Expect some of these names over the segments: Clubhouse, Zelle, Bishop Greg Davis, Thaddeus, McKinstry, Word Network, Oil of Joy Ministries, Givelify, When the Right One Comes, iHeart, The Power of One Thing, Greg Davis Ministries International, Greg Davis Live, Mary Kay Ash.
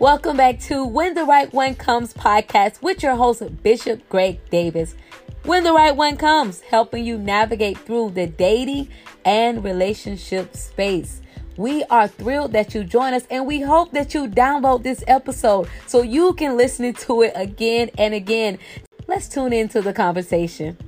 Welcome back to When the Right One Comes podcast with your host, Bishop Greg Davis. When the Right One Comes, helping you navigate through the dating and relationship space. We are thrilled that you join us, and we hope that you download this episode so you can listen to it again and again. Let's tune into the conversation.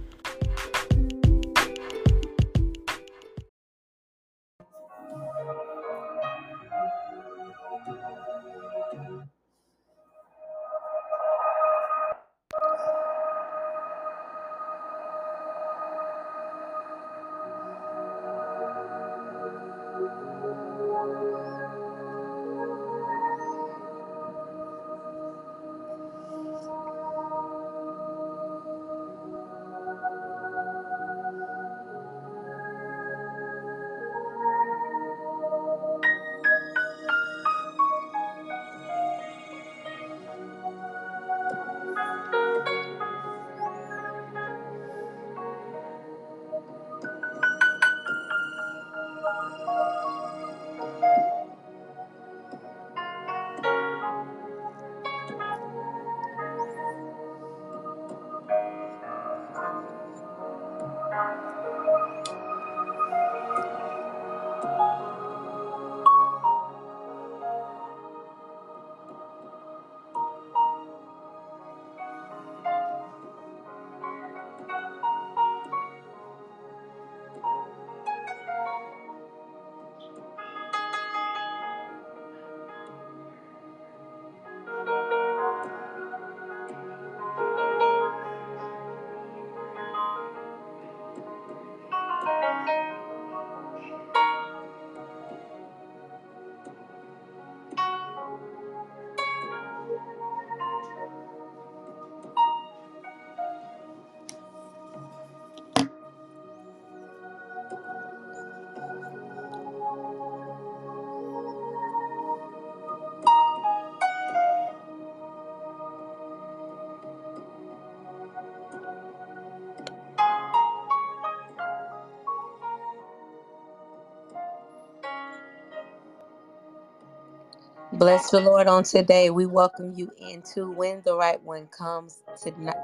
Bless the Lord on today. We welcome you into When the Right One Comes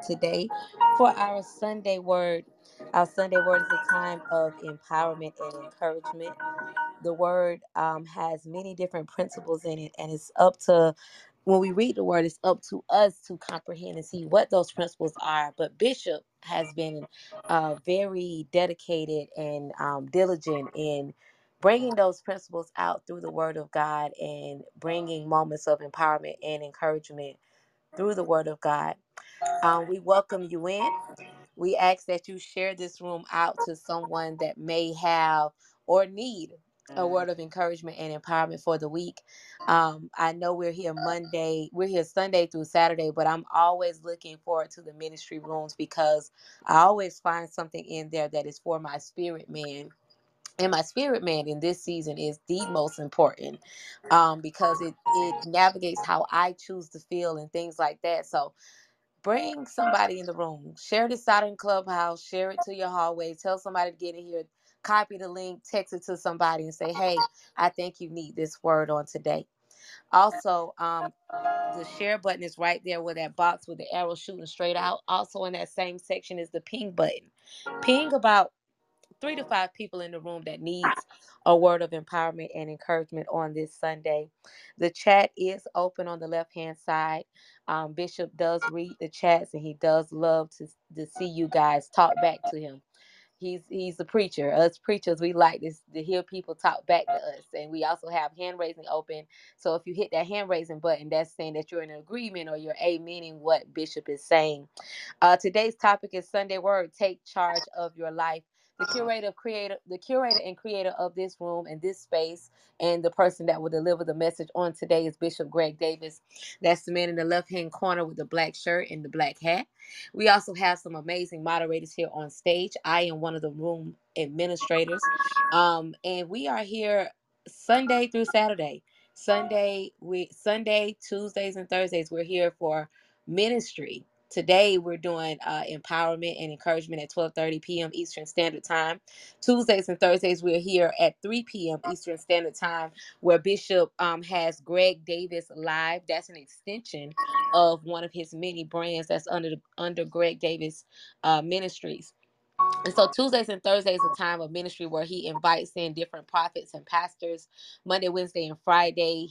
today for our Sunday Word. Our Sunday Word is a time of empowerment and encouragement. The Word has many different principles in it, and it's up to, when we read the Word, it's up to us to comprehend and see what those principles are. But Bishop has been very dedicated and diligent in bringing those principles out through the Word of God and bringing moments of empowerment and encouragement through the Word of God. We welcome you in. We ask that you share this room out to someone that may have or need a word of encouragement and empowerment for the week. I know we're here Sunday through Saturday, but I'm always looking forward to the ministry rooms because I always find something in there that is for my spirit man. And my spirit man in this season is the most important because it navigates how I choose to feel and things like that. So bring somebody in the room. Share this out in Clubhouse. Share it to your hallway. Tell somebody to get in here. Copy the link. Text it to somebody and say, hey, I think you need this word on today. Also, the share button is right there with that box with the arrow shooting straight out. Also in that same section is the ping button. Ping about 3 to 5 people in the room that needs a word of empowerment and encouragement on this Sunday. The chat is open on the left-hand side. Bishop does read the chats, and he does love to see you guys talk back to him. He's a preacher. Us preachers, we like this, to hear people talk back to us. And we also have hand raising open. So if you hit that hand raising button, that's saying that you're in agreement or you're amening what Bishop is saying. Today's topic is Sunday Word, Take Charge of Your Life. The curator and creator of this room and this space, and the person that will deliver the message on today is Bishop Greg Davis. That's the man in the left-hand corner with the black shirt and the black hat. We also have some amazing moderators here on stage. I am one of the room administrators. And we are here Sunday through Saturday. Sunday, Tuesdays, and Thursdays, we're here for ministry. Today, we're doing empowerment and encouragement at 12:30 p.m. Eastern Standard Time. Tuesdays and Thursdays, we're here at 3 p.m. Eastern Standard Time, where Bishop has Greg Davis Live. That's an extension of one of his many brands that's under Greg Davis Ministries. And so Tuesdays and Thursdays are time of ministry where he invites in different prophets and pastors. Monday, Wednesday, and Friday,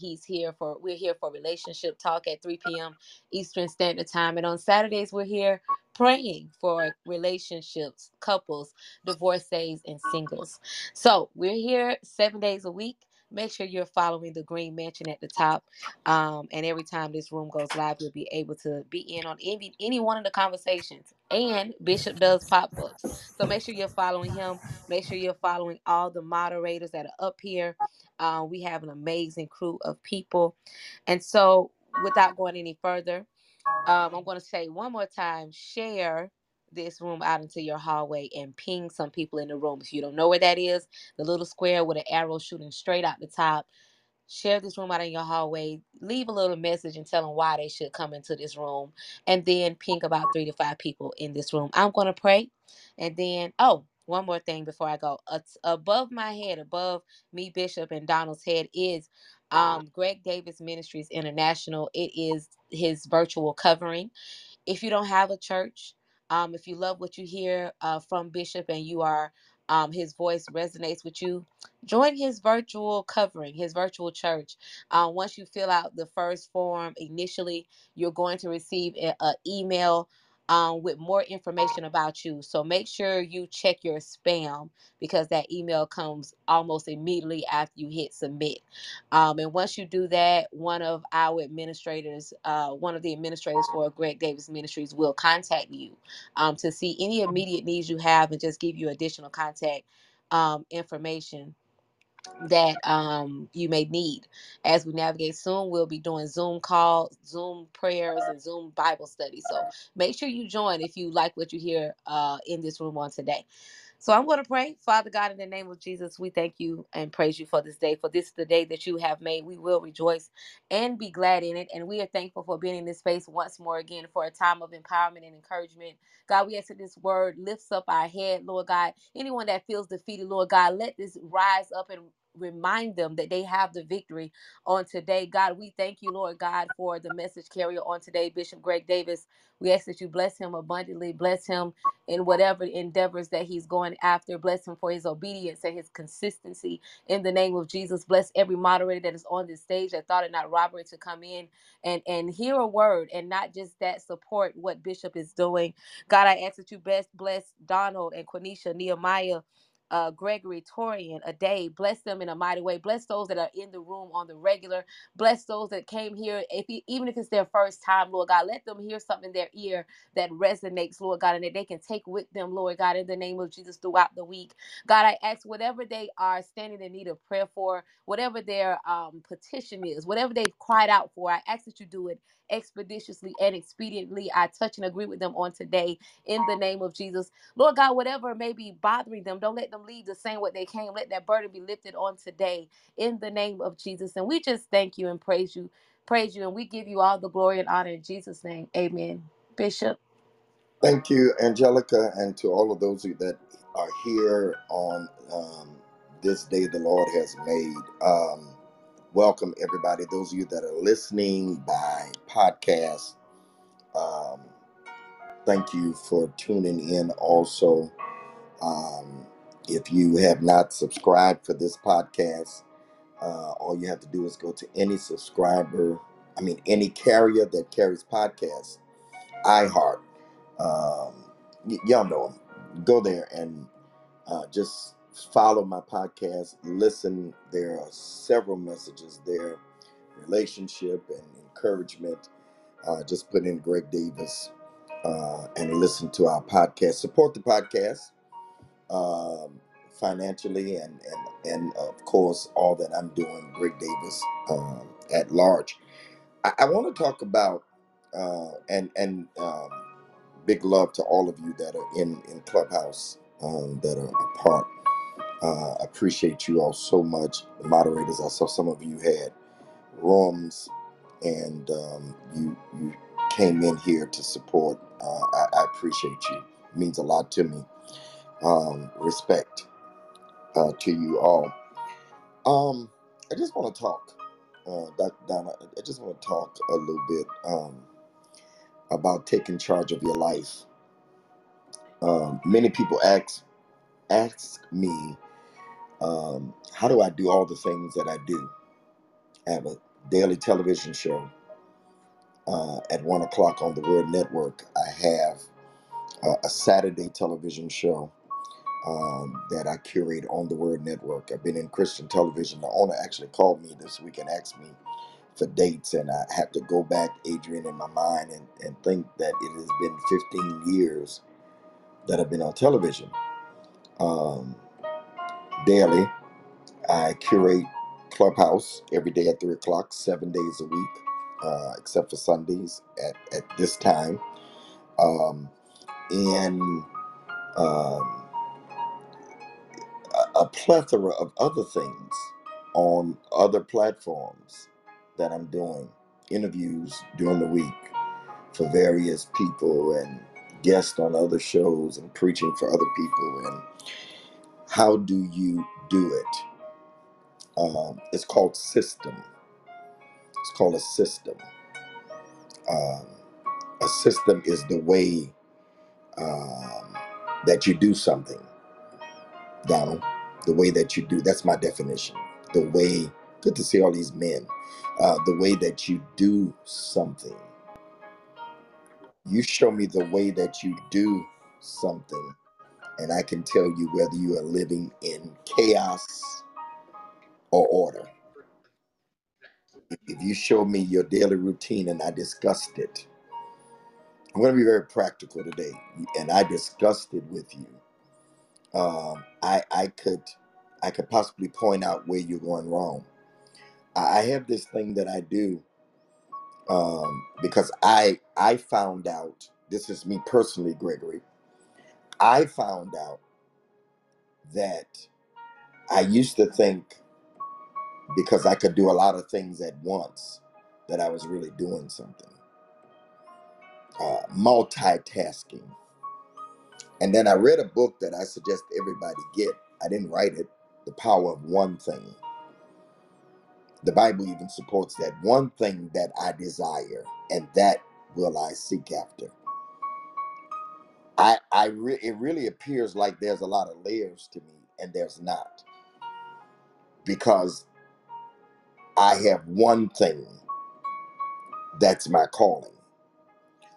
we're here for relationship talk at 3 p.m. Eastern Standard Time. And on Saturdays, we're here praying for relationships, couples, divorcees, and singles. So we're here 7 days a week. Make sure you're following the green mansion at the top. And every time this room goes live, you'll be able to be in on any one of the conversations. And Bishop does pop-ups. So make sure you're following him. Make sure you're following all the moderators that are up here. We have an amazing crew of people. And so without going any further, I'm going to say one more time, share this room out into your hallway and ping some people in the room. If you don't know where that is, the little square with an arrow shooting straight out the top, share this room out in your hallway, leave a little message and tell them why they should come into this room, and then ping about 3 to 5 people in this room. I'm going to pray, and then, one more thing before I go. Above my head, above me, Bishop, and Donald's head is Greg Davis Ministries International. It is his virtual covering. If you don't have a church, if you love what you hear from Bishop and you are his voice resonates with you, join his virtual covering, his virtual church. Once you fill out the first form, initially, you're going to receive an email with more information about you. So make sure you check your spam, because that email comes almost immediately after you hit submit. And once you do that, one of the administrators for Greg Davis Ministries will contact you to see any immediate needs you have and just give you additional contact information that you may need. As we navigate soon, we'll be doing Zoom calls, Zoom prayers, and Zoom Bible study. So make sure you join if you like what you hear in this room on today. So I'm going to pray. Father God, in the name of Jesus, we thank you and praise you for this day. For this is the day that you have made. We will rejoice and be glad in it. And we are thankful for being in this space once more again for a time of empowerment and encouragement. God, we ask that this word lifts up our head, Lord God. Anyone that feels defeated, Lord God, let this rise up and remind them that they have the victory on today. God, we thank you, Lord God, for the message carrier on today, Bishop Greg Davis. We ask that you bless him abundantly, bless him in whatever endeavors that he's going after, bless him for his obedience and his consistency in the name of Jesus. Bless every moderator that is on this stage that thought it not robbery to come in and hear a word and not just that support what Bishop is doing. God, I ask that you bless Donald and Quenisha, Nehemiah, Gregory, Torian, Aday. Bless them in a mighty way. Bless those that are in the room on the regular. Bless those that came here, even if it's their first time, Lord God. Let them hear something in their ear that resonates, Lord God, and that they can take with them, Lord God, in the name of Jesus throughout the week. God, I ask whatever they are standing in need of prayer for, whatever their petition is, whatever they've cried out for, I ask that you do it expeditiously and expediently. I touch and agree with them on today in the name of Jesus. Lord God, whatever may be bothering them, don't let them leave the same way they came. Let that burden be lifted on today in the name of Jesus. And we just thank you and praise you, and we give you all the glory and honor in Jesus' name. Amen. Bishop. Thank you, Angelica, and to all of those that are here on this day the Lord has made. Welcome, everybody. Those of you that are listening by podcast, thank you for tuning in. Also, if you have not subscribed for this podcast, all you have to do is go to any carrier that carries podcasts, iHeart. Y'all know them. Go there and just follow my podcast, listen. There are several messages there, relationship and encouragement. Just put in Greg Davis and listen to our podcast. Support the podcast financially and of course, all that I'm doing, Greg Davis at large. I want to talk about, big love to all of you that are in Clubhouse, that are a part. Appreciate you all so much, moderators. I saw some of you had rooms, and you came in here to support. I appreciate you. It means a lot to me. Respect to you all. I just want to talk, Dr. Donna, I just want to talk a little bit about taking charge of your life. Many people ask me, how do I do all the things that I do? I have a daily television show at 1 o'clock on the Word Network. I have a Saturday television show that I curate on the Word Network. I've been in Christian television. The owner actually called me this week and asked me for dates, and I have to go back, Adrian, in my mind and think that it has been 15 years that I've been on television. Daily, I curate Clubhouse every day at 3 o'clock, 7 days a week, except for Sundays at this time. And a plethora of other things on other platforms that I'm doing, interviews during the week for various people and guests on other shows and preaching for other people. And how do you do it? It's called system. It's called a system. A system is the way that you do something, Donald. The way that you do, that's my definition. The way, good to see all these men. The way that you do something. You show me the way that you do something, and I can tell you whether you are living in chaos or order. If you show me your daily routine and I discussed it, I'm going to be very practical today, and I discussed it with you. I could possibly point out where you're going wrong. I have this thing that I do because I found out, this is me personally, Gregory, I found out that I used to think because I could do a lot of things at once that I was really doing something. Multitasking. And then I read a book that I suggest everybody get. I didn't write it. The Power of One Thing. The Bible even supports that. One thing that I desire, and that will I seek after. It really appears like there's a lot of layers to me, and there's not. Because I have one thing that's my calling.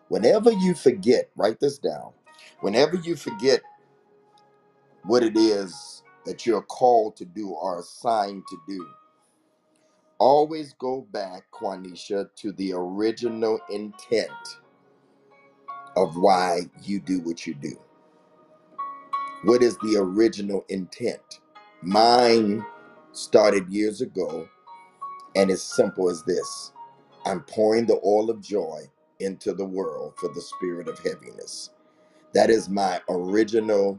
Whenever you forget, write this down. Whenever you forget what it is that you're called to do or assigned to do, always go back, Quanisha, to the original intent of why you do what you do. What is the original intent? Mine started years ago, and it's simple as this. I'm pouring the oil of joy into the world for the spirit of heaviness. That is my original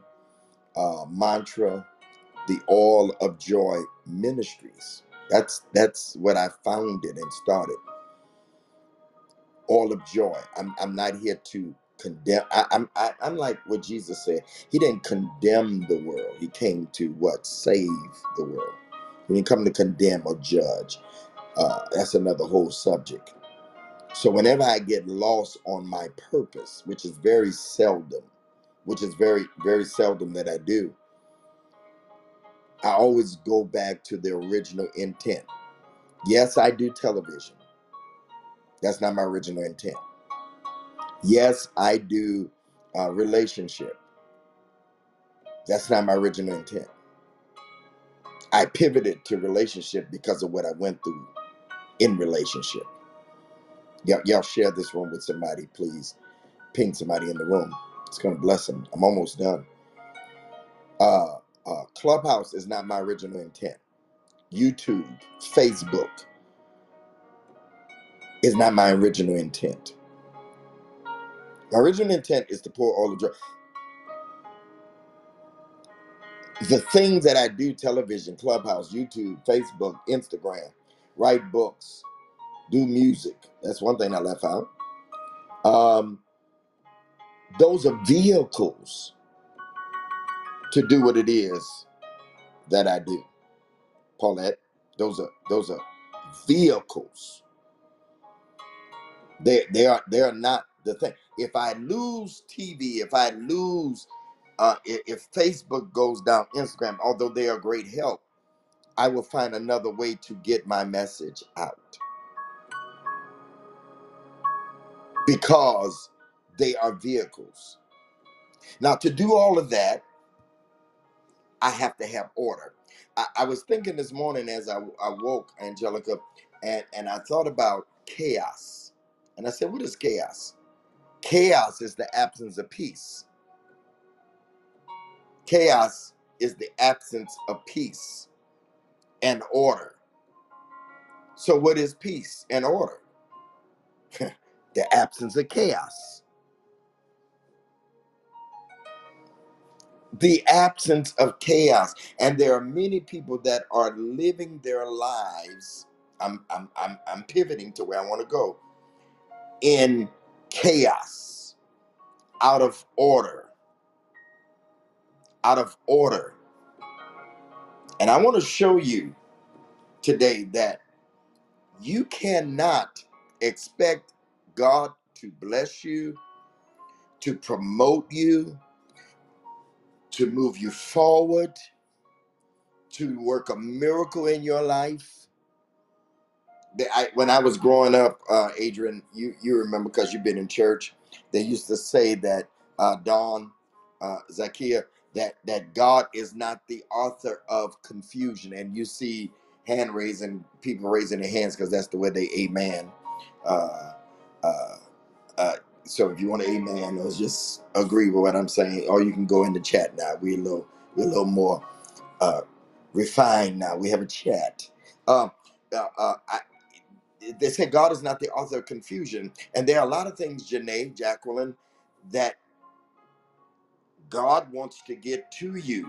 mantra, the Oil of Joy Ministries. That's what I founded and started. Oil of Joy. I'm not here to condemn. I'm like what Jesus said. He didn't condemn the world. He came to what? Save the world. He didn't come to condemn or judge. That's another whole subject. So whenever I get lost on my purpose, which is very, very seldom that I do, I always go back to the original intent. Yes, I do television. That's not my original intent. Yes, I do relationship. That's not my original intent. I pivoted to relationship because of what I went through in relationship. Y'all share this room with somebody, please. Ping somebody in the room. It's going to bless them. I'm almost done. Clubhouse is not my original intent. YouTube, Facebook is not my original intent. My original intent is to pour all the joy. The things that I do, television, Clubhouse, YouTube, Facebook, Instagram, write books, do music. That's one thing I left out. Those are vehicles to do what it is that I do. Paulette, those are vehicles. They are not the thing. If I lose TV, if I lose, if Facebook goes down, Instagram, although they are great help, I will find another way to get my message out, because they are vehicles. Now, to do all of that, I have to have order. I was thinking this morning as I woke, Angelica, and I thought about chaos. And I said, what is chaos? Chaos is the absence of peace. Chaos is the absence of peace and order. So what is peace and order? The absence of chaos. The absence of chaos. And there are many people that are living their lives. I'm pivoting to where I want to go. In chaos, out of order, And I want to show you today that you cannot expect God to bless you, to promote you, to move you forward, to work a miracle in your life. When I was growing up, Adrian, you remember, because you've been in church, they used to say that, Dawn, Zakia, that God is not the author of confusion. And you see hand raising, people raising their hands, because that's the way they amen. So if you want to amen or just agree with what I'm saying, or you can go in the chat now. We're a little more refined now. We have a chat. They say God is not the author of confusion. And there are a lot of things, Janae, Jacqueline, that God wants to get to you,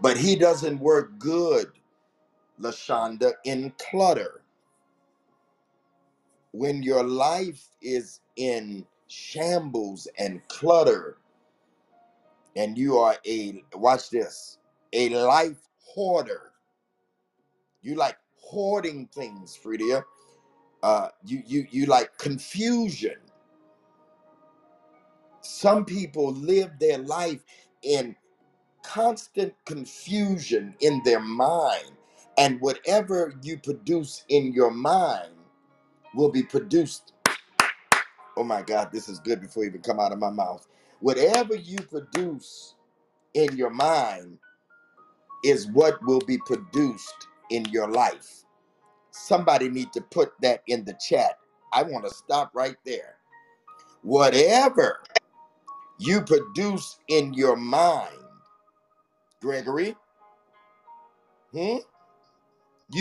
but he doesn't work good, LaShonda, in clutter. When your life is in shambles and clutter, and you are a life hoarder, you like hoarding things, Frida. You like confusion. Some people live their life in constant confusion in their mind, and whatever you produce in your mind will be produced. Oh my God, this is good before it even come out of my mouth. Whatever you produce in your mind is what will be produced in your life. Somebody need to put that in the chat. I want to stop right there. Whatever you produce in your mind, Gregory, you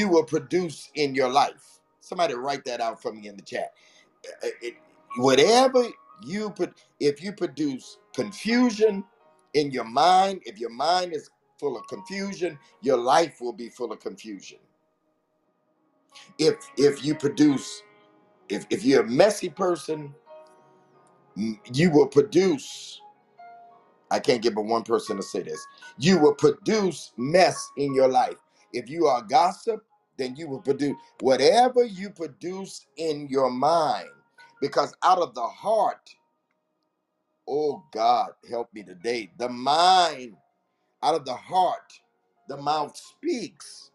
will produce in your life. Somebody write that out for me in the chat. Whatever you put, if you produce confusion in your mind, if your mind is full of confusion, your life will be full of confusion. If you're a messy person, you will produce, I can't get but one person to say this, you will produce mess in your life. If you are gossip, then you will produce whatever you produce in your mind, because out of the heart, oh God, help me today, the mind, out of the heart, the mouth speaks.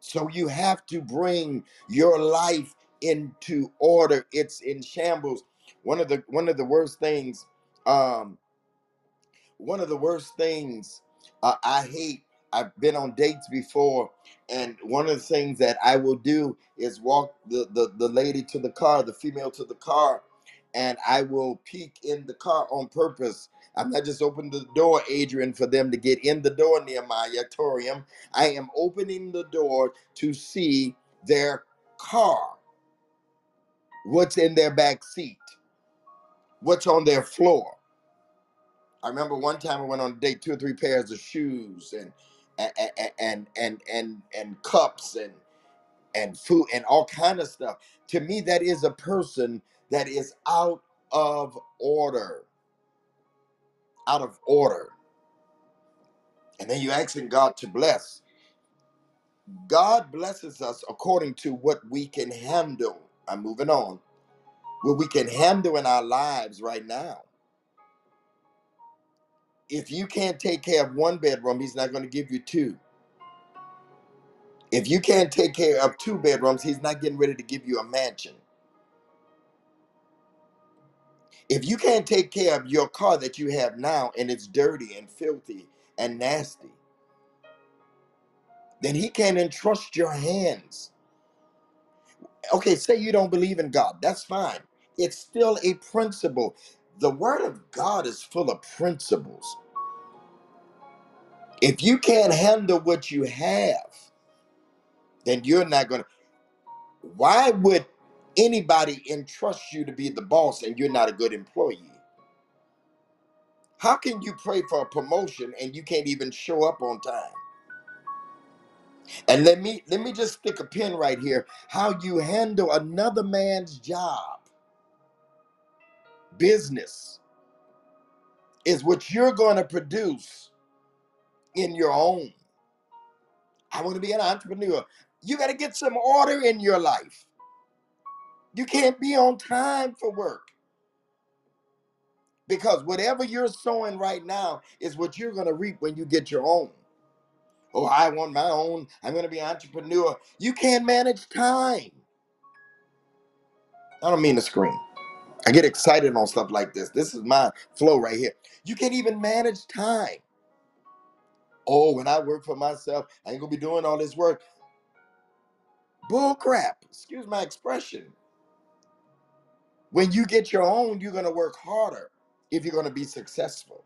So you have to bring your life into order. It's in shambles. One of the worst things, I hate, I've been on dates before, and one of the things that I will do is walk the lady to the car, the female to the car, and I will peek in the car on purpose. I'm not just opening the door, Adrian, for them to get in the door, Nehemiah, Torium. I am opening the door to see their car, what's in their back seat, what's on their floor. I remember one time I went on a date, 2 or 3 pairs of shoes and cups and and food and all kind of stuff. To me, that is a person that is out of order. Out of order. And then you're asking God to bless. God blesses us according to what we can handle. I'm moving on. What we can handle in our lives right now. If you can't take care of one bedroom, he's not going to give you two. If you can't take care of two bedrooms, he's not getting ready to give you a mansion. If you can't take care of your car that you have now and it's dirty and filthy and nasty, then he can't entrust your hands. Okay, say you don't believe in God. That's fine. It's still a principle. The word of God is full of principles. If you can't handle what you have, then you're not going to. Why would anybody entrust you to be the boss and you're not a good employee? How can you pray for a promotion and you can't even show up on time? And let me just stick a pin right here. How you handle another man's job, business, is what you're going to produce in your own. I want to be an entrepreneur. You got to get some order in your life. You can't be on time for work, because whatever you're sowing right now is what you're going to reap when you get your own. Oh, I want my own. I'm going to be an entrepreneur. You can't manage time. I don't mean to scream. I get excited on stuff like this. This is my flow right here. You can't even manage time. Oh, when I work for myself, I ain't going to be doing all this work. Bull crap. Excuse my expression. When you get your own, you're going to work harder if you're going to be successful.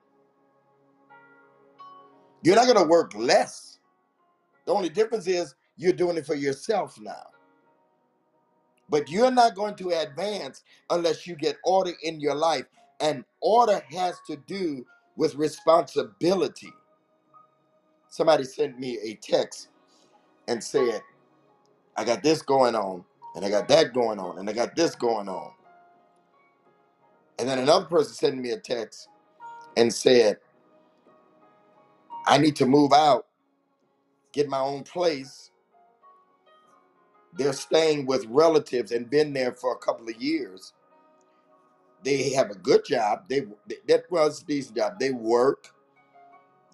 You're not going to work less. The only difference is you're doing it for yourself now. But you're not going to advance unless you get order in your life. And order has to do with responsibility. Somebody sent me a text and said, I got this going on, and I got that going on, and I got this going on. And then another person sent me a text and said, I need to move out, get my own place. They're staying with relatives and been there for a couple of years. They have a good job. That was a decent job. They work.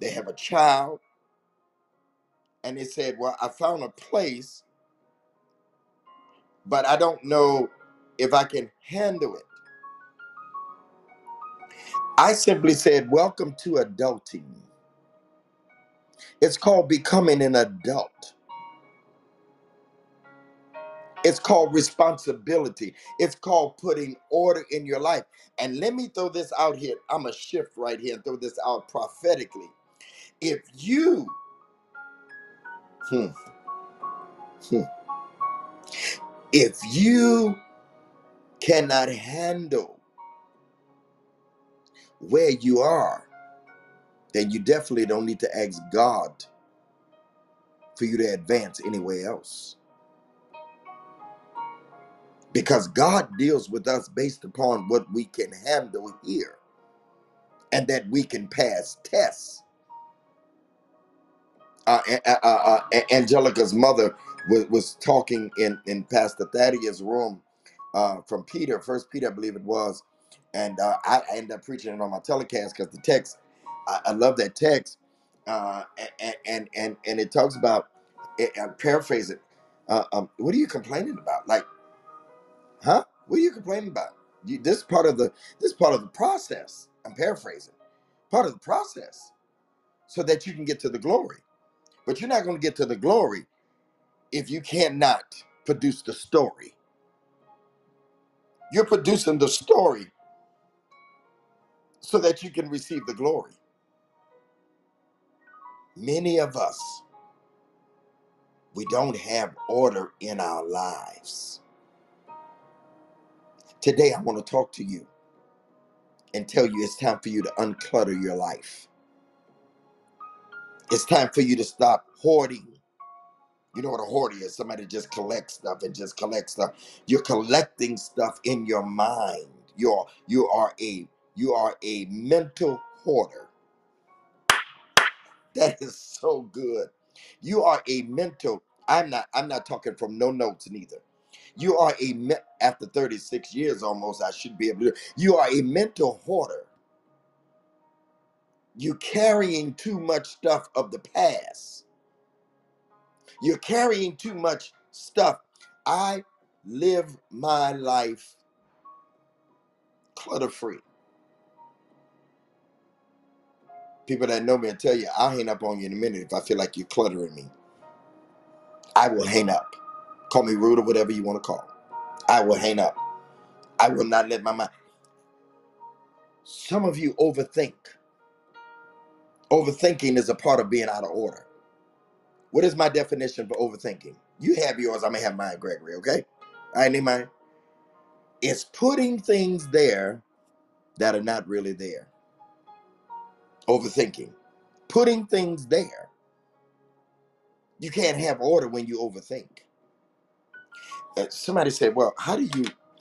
They have a child. And they said, well, I found a place, but I don't know if I can handle it. I simply said, welcome to adulting. It's called becoming an adult. It's called responsibility. It's called putting order in your life. And let me throw this out here. I'm going to shift right here and throw this out prophetically. If you, if you cannot handle where you are, then you definitely don't need to ask God for you to advance anywhere else. Because God deals with us based upon what we can handle here and that we can pass tests. Angelica's mother was talking in Pastor Thaddeus' room from Peter, 1 Peter, I believe it was. And I ended up preaching it on my telecast because the text, I love that text. And it talks about, I'm paraphrasing, what are you complaining about? Like, huh? What are you complaining about? This part of the process. I'm paraphrasing. Part of the process, so that you can get to the glory. But you're not going to get to the glory if you cannot produce the story. You're producing the story so that you can receive the glory. Many of us, we don't have order in our lives. Today, I want to talk to you and tell you it's time for you to unclutter your life. It's time for you to stop hoarding You know what a hoarder is? Somebody just collects stuff and just collects stuff. You're collecting stuff in your mind. You are a mental hoarder. That is so good. You are a mental. I'm not talking from no notes neither. You are a after 36 years almost, I should be able to. You are a mental hoarder. You're carrying too much stuff of the past. You're carrying too much stuff. I live my life clutter-free. People that know me will tell you, I'll hang up on you in a minute if I feel like you're cluttering me. I will hang up. Call me rude or whatever you want to call. I will hang up. I will not let my mind. Some of you overthink. Overthinking is a part of being out of order. What is my definition for overthinking? You have yours, I'm going to have mine, Gregory, okay? I need mine. It's putting things there that are not really there. Overthinking. Putting things there. You can't have order when you overthink. Somebody said, well, how do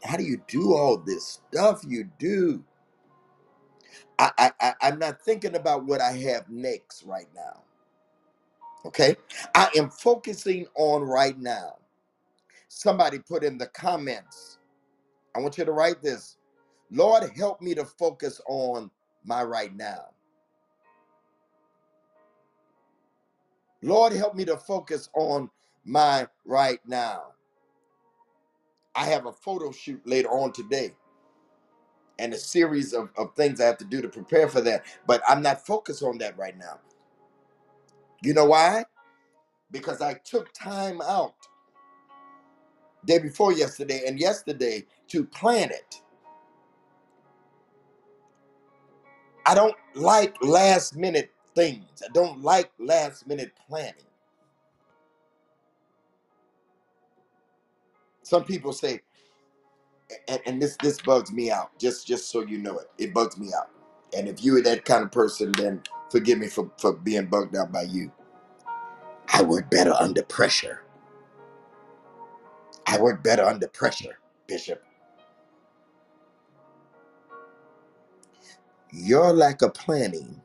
you do all this stuff you do? I'm not thinking about what I have next right now. Okay? I am focusing on right now. Somebody put in the comments, I want you to write this. Lord, help me to focus on my right now. Lord, help me to focus on my right now. I have a photo shoot later on today and a series of things I have to do to prepare for that. But I'm not focused on that right now. You know why? Because I took time out day before yesterday and yesterday to plan it. I don't like last minute things. I don't like last minute planning. Some people say, and this bugs me out, just so you know it bugs me out. And if you are that kind of person, then forgive me for being bugged out by you. I work better under pressure. I work better under pressure, Bishop. Your lack of planning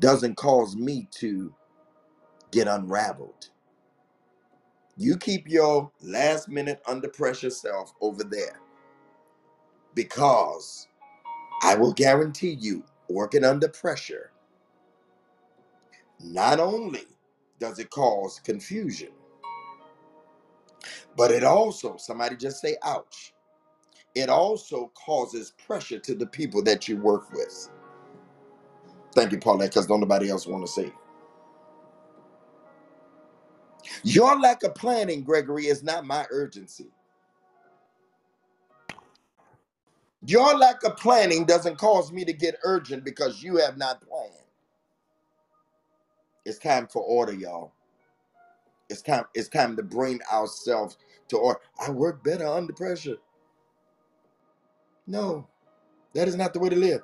doesn't cause me to get unraveled. You keep your last minute under pressure self over there, because I will guarantee you, working under pressure, not only does it cause confusion, but it also, somebody just say, ouch, it also causes pressure to the people that you work with. Thank you, Paulette, because don't nobody else want to say it. Your lack of planning, Gregory, is not my urgency. Your lack of planning doesn't cause me to get urgent because you have not planned. It's time for order, y'all. It's time to bring ourselves to order. I work better under pressure. No, that is not the way to live.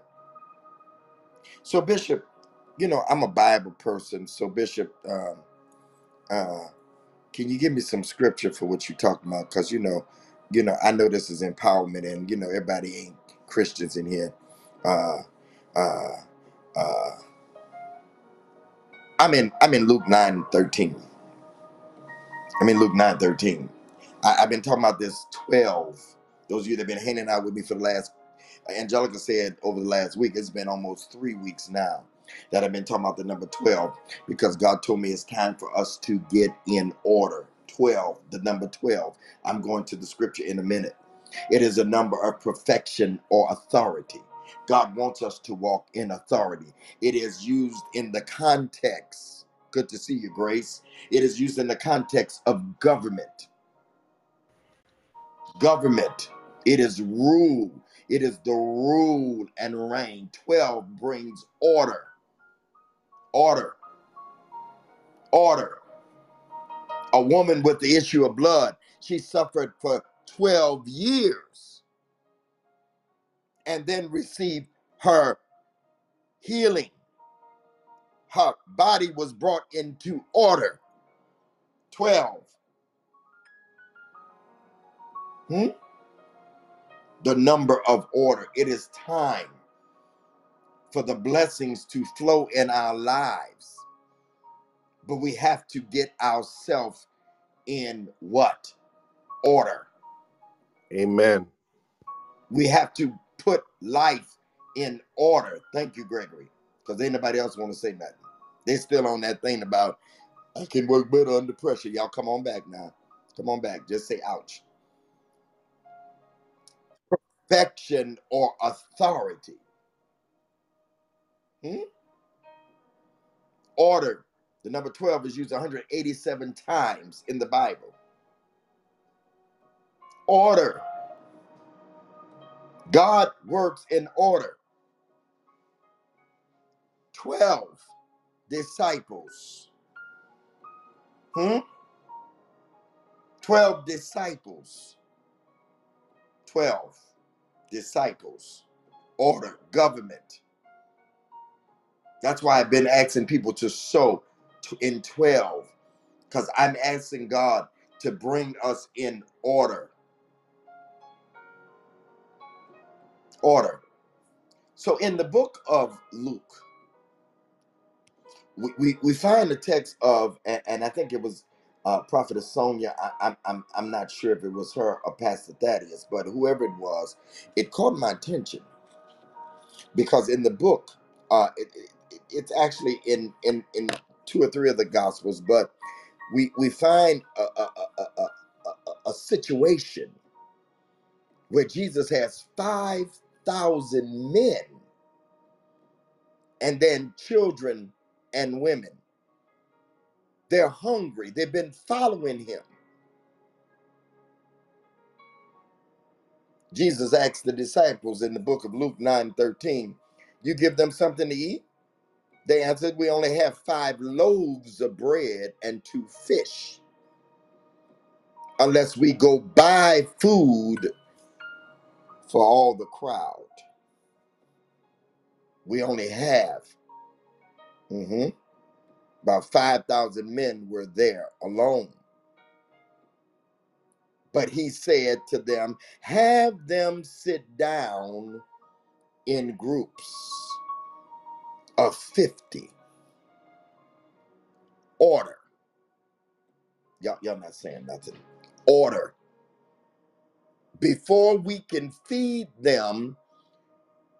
So, Bishop, you know, I'm a Bible person. So, Bishop, can you give me some scripture for what you're talking about? Because, you know, I know this is empowerment and, you know, everybody ain't Christians in here. I'm in Luke 9:13. I'm in Luke 9:13. I've been talking about this 12. Those of you that have been hanging out with me for the last, Angelica said over the last week, it's been almost 3 weeks now that I've been talking about the number 12, because God told me it's time for us to get in order. 12, the number 12. I'm going to the scripture in a minute. It is a number of perfection or authority. God wants us to walk in authority. It is used in the context. Good to see you, Grace. It is used in the context of government. Government. It is rule. It is the rule and reign. 12 brings order. Order. Order. A woman with the issue of blood, she suffered for 12 years and then received her healing. her body was brought into order. 12. The number of order. It is time for the blessings to flow in our lives. But we have to get ourselves in what? Order. Amen. We have to put life in order. Thank you, Gregory. Because anybody else want to say nothing? They're still on that thing about, I can work better under pressure. Y'all come on back now. Come on back. Just say, ouch. Perfection or authority. Order. The number 12 is used 187 times in the Bible. Order. God works in order. 12 disciples. 12 disciples. 12 disciples. Order. Government. That's why I've been asking people to sow in 12, because I'm asking God to bring us in order. Order. So in the book of Luke, we find the text of, and I think it was Prophetess Sonia, I'm not sure if it was her or Pastor Thaddeus, but whoever it was, it caught my attention. Because in the book, it's actually in two or three of the Gospels, but we find a situation where Jesus has 5,000 men and then children and women. They're hungry. They've been following him. Jesus asked the disciples in the book of Luke 9:13, you give them something to eat? They answered, we only have 5 loaves of bread and 2 fish. Unless we go buy food for all the crowd. We only have about 5,000 men were there alone. But he said to them, have them sit down in groups of 50. Order. Y'all not saying nothing. Order. Before we can feed them,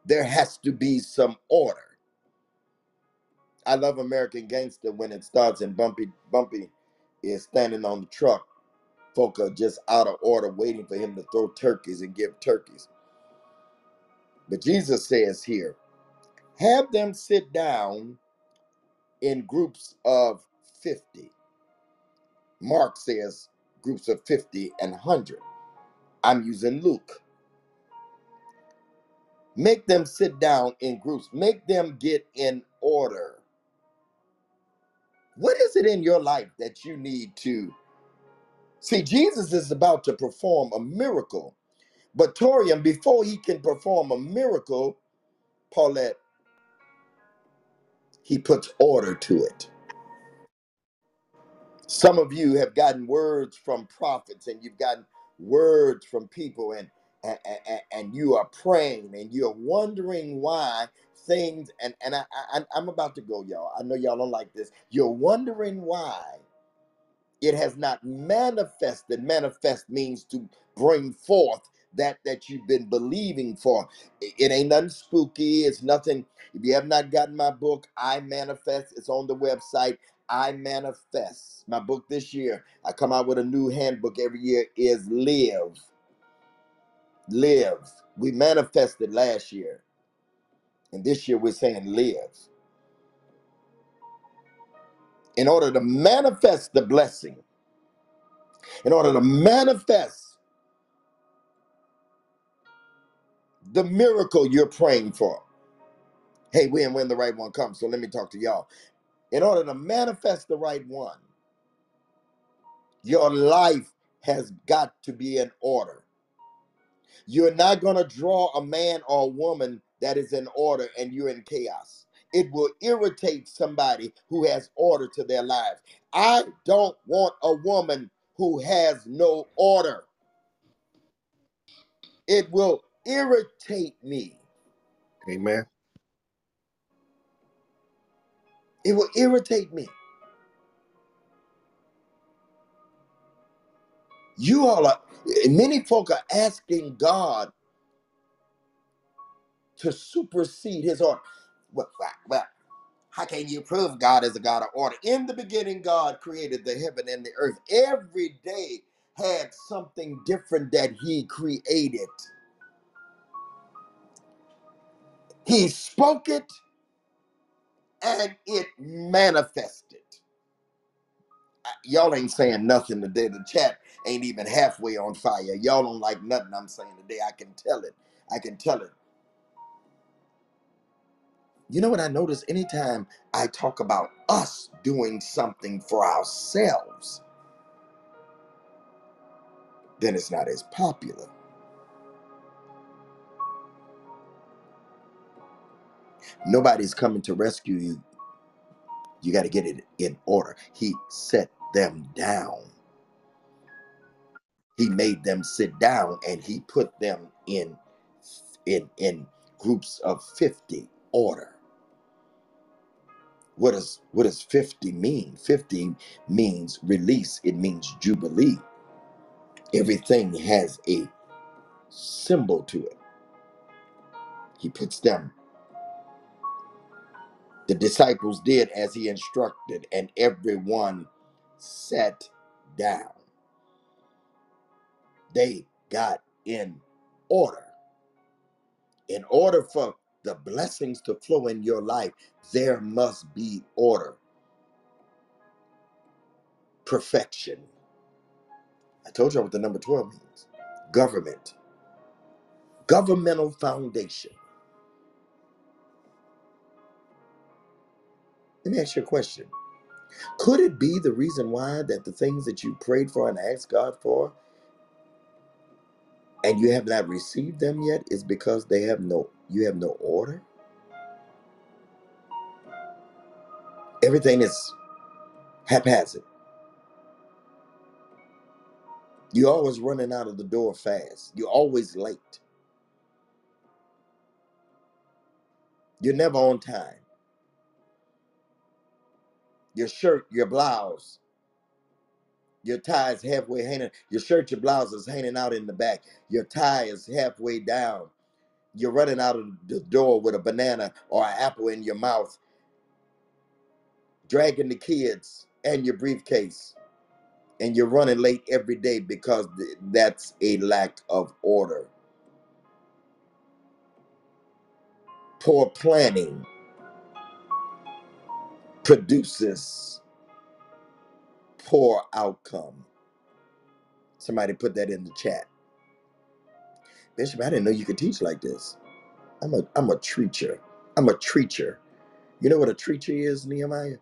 there has to be some order. I love American Gangster when it starts and Bumpy is standing on the truck. Folk are just out of order waiting for him to throw turkeys and give turkeys. But Jesus says here, have them sit down in groups of 50. Mark says groups of 50 and 100. I'm using Luke. Make them sit down in groups. Make them get in order. What is it in your life that you need to see? Jesus is about to perform a miracle, but Torium, before he can perform a miracle, Paulette, he puts order to it. Some of you have gotten words from prophets, and you've gotten words from people, and you are praying and you're wondering why things, and I'm about to go, y'all. I know y'all don't like this. You're wondering why it has not manifested. Manifest means to bring forth that you've been believing for. It ain't nothing spooky. It's nothing. If you have not gotten my book, I Manifest, it's on the website. I Manifest. My book this year, I come out with a new handbook every year, is Live. Live. We manifested last year. And this year we're saying live. In order to manifest the blessing, in order to manifest the miracle you're praying for. Hey, when the right one comes. So let me talk to y'all. In order to manifest the right one, your life has got to be in order. You're not going to draw a man or a woman that is in order and you're in chaos. It will irritate somebody who has order to their lives. I don't want a woman who has no order. It will irritate me. Amen. It will irritate me. You all are, many folk are asking God to supersede his order. Well, how can you prove God is a God of order? In the beginning, God created the heaven and the earth. Every day had something different that he created. He spoke it and it manifested. Y'all ain't saying nothing today. The chat ain't even halfway on fire. Y'all don't like nothing I'm saying today. I can tell it. I can tell it. You know what I notice? Anytime I talk about us doing something for ourselves, then it's not as popular. Nobody's coming to rescue you. You got to get it in order. He set them down. He made them sit down, and he put them in groups of 50. Order. What does 50 mean? 50 means release. It means jubilee. Everything has a symbol to it. He puts them. The disciples did as he instructed, and everyone sat down. They got in order. In order for the blessings to flow in your life, there must be order. Perfection. I told you what the number 12 means. Government. Governmental foundation. Let me ask you a question. Could it be the reason why that the things that you prayed for and asked God for and you have not received them yet is because they have no, you have no order? Everything is haphazard. You're always running out of the door fast. You're always late. You're never on time. Your shirt, your blouse, your tie is halfway hanging. Your shirt, your blouse is hanging out in the back. Your tie is halfway down. You're running out of the door with a banana or an apple in your mouth, dragging the kids and your briefcase, and you're running late every day because that's a lack of order. Poor planning produces poor outcome. Somebody put that in the chat. Bishop, I didn't know you could teach like this. I'm a treacher. You know what a treacher is, Nehemiah?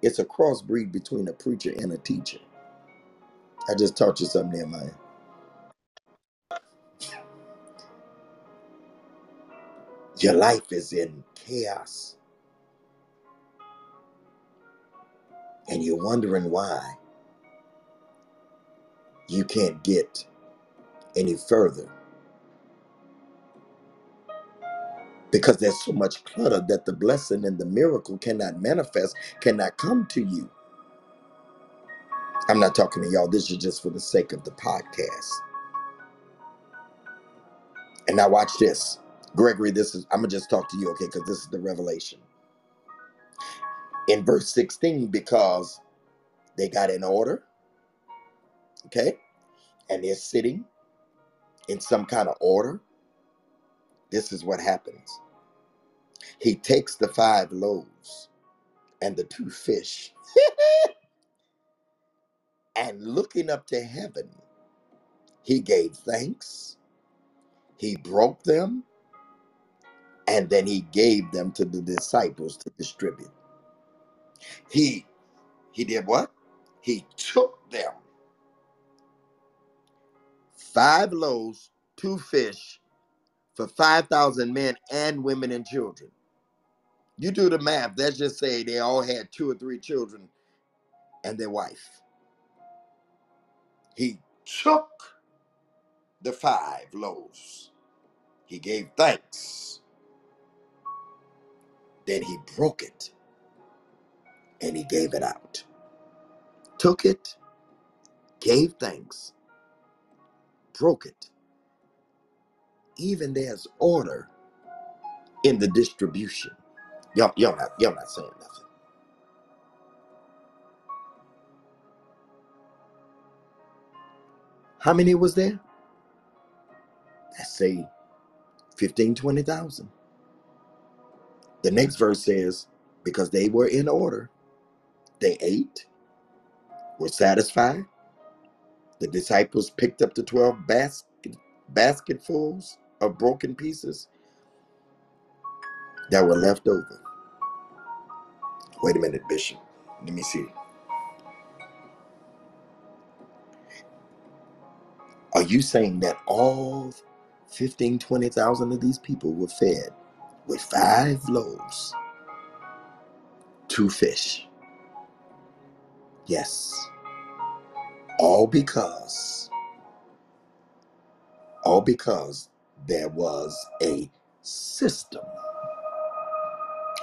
It's a crossbreed between a preacher and a teacher. I just taught you something, Nehemiah. Your life is in chaos. And you're wondering why you can't get any further. Because there's so much clutter that the blessing and the miracle cannot manifest, cannot come to you. I'm not talking to y'all. This is just for the sake of the podcast. And now watch this. Gregory, this is, I'm going to just talk to you, okay, because this is the revelation. In verse 16, because they got in order, okay, and they're sitting in some kind of order. This is what happens. He takes the 5 loaves and the 2 fish and looking up to heaven, he gave thanks. He broke them and then he gave them to the disciples to distribute. He did what? He took them. 5 loaves, 2 fish, for 5,000 men and women and children. You do the math. Let's just say they all had 2 or 3 children and their wife. He took the 5 loaves. He gave thanks. Then he broke it and he gave it out. Took it, gave thanks, broke it. Even there's order in the distribution. Y'all not saying nothing. How many was there? Let's say 15, 20,000. The next verse says, because they were in order, they ate, were satisfied. The disciples picked up the 12 basketfuls of broken pieces that were left over. Wait a minute, Bishop. Let me see. Are you saying that all 15, 20,000 of these people were fed with 5 loaves, 2 fish? Yes. All because there was a system,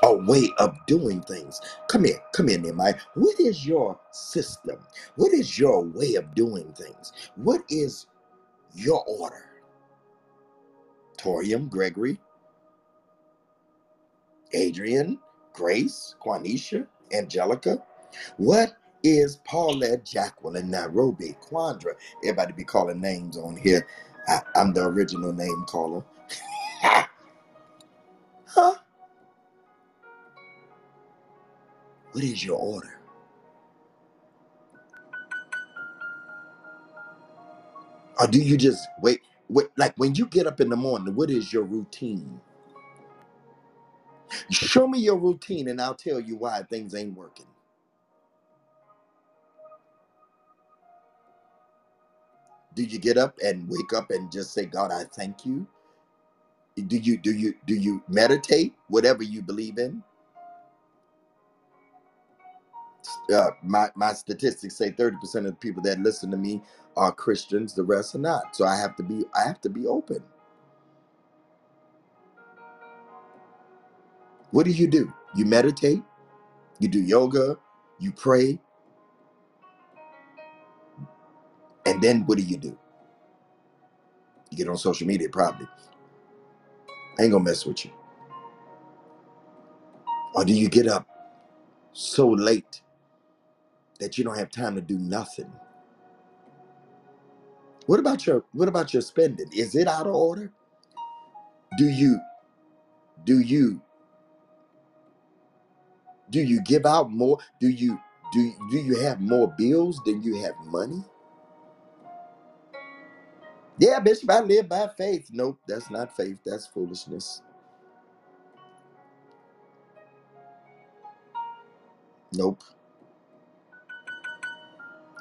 a way of doing things. Come here, Nehemiah. What is your system? What is your way of doing things? What is your order? Torium, Gregory, Adrian, Grace, Quanisha, Angelica. What is Paulette, Jacqueline, Nairobi, Quandra? Everybody be calling names on here. I'm the original name caller. Huh? What is your order? Or do you just wait? Like when you get up in the morning, what is your routine? Show me your routine and I'll tell you why things ain't working. Do you get up and wake up and just say, God, I thank you? Do you meditate, whatever you believe in? My statistics say 30% of the people that listen to me are Christians, the rest are not. So I have to be open. What do? You meditate, you do yoga, you pray. And then what do? You get on social media probably. I ain't gonna mess with you. Or do you get up so late that you don't have time to do nothing? What about your spending? Is it out of order? Do you give out more? Do you have more bills than you have money? Yeah, Bishop, I live by faith. Nope, that's not faith. That's foolishness. Nope.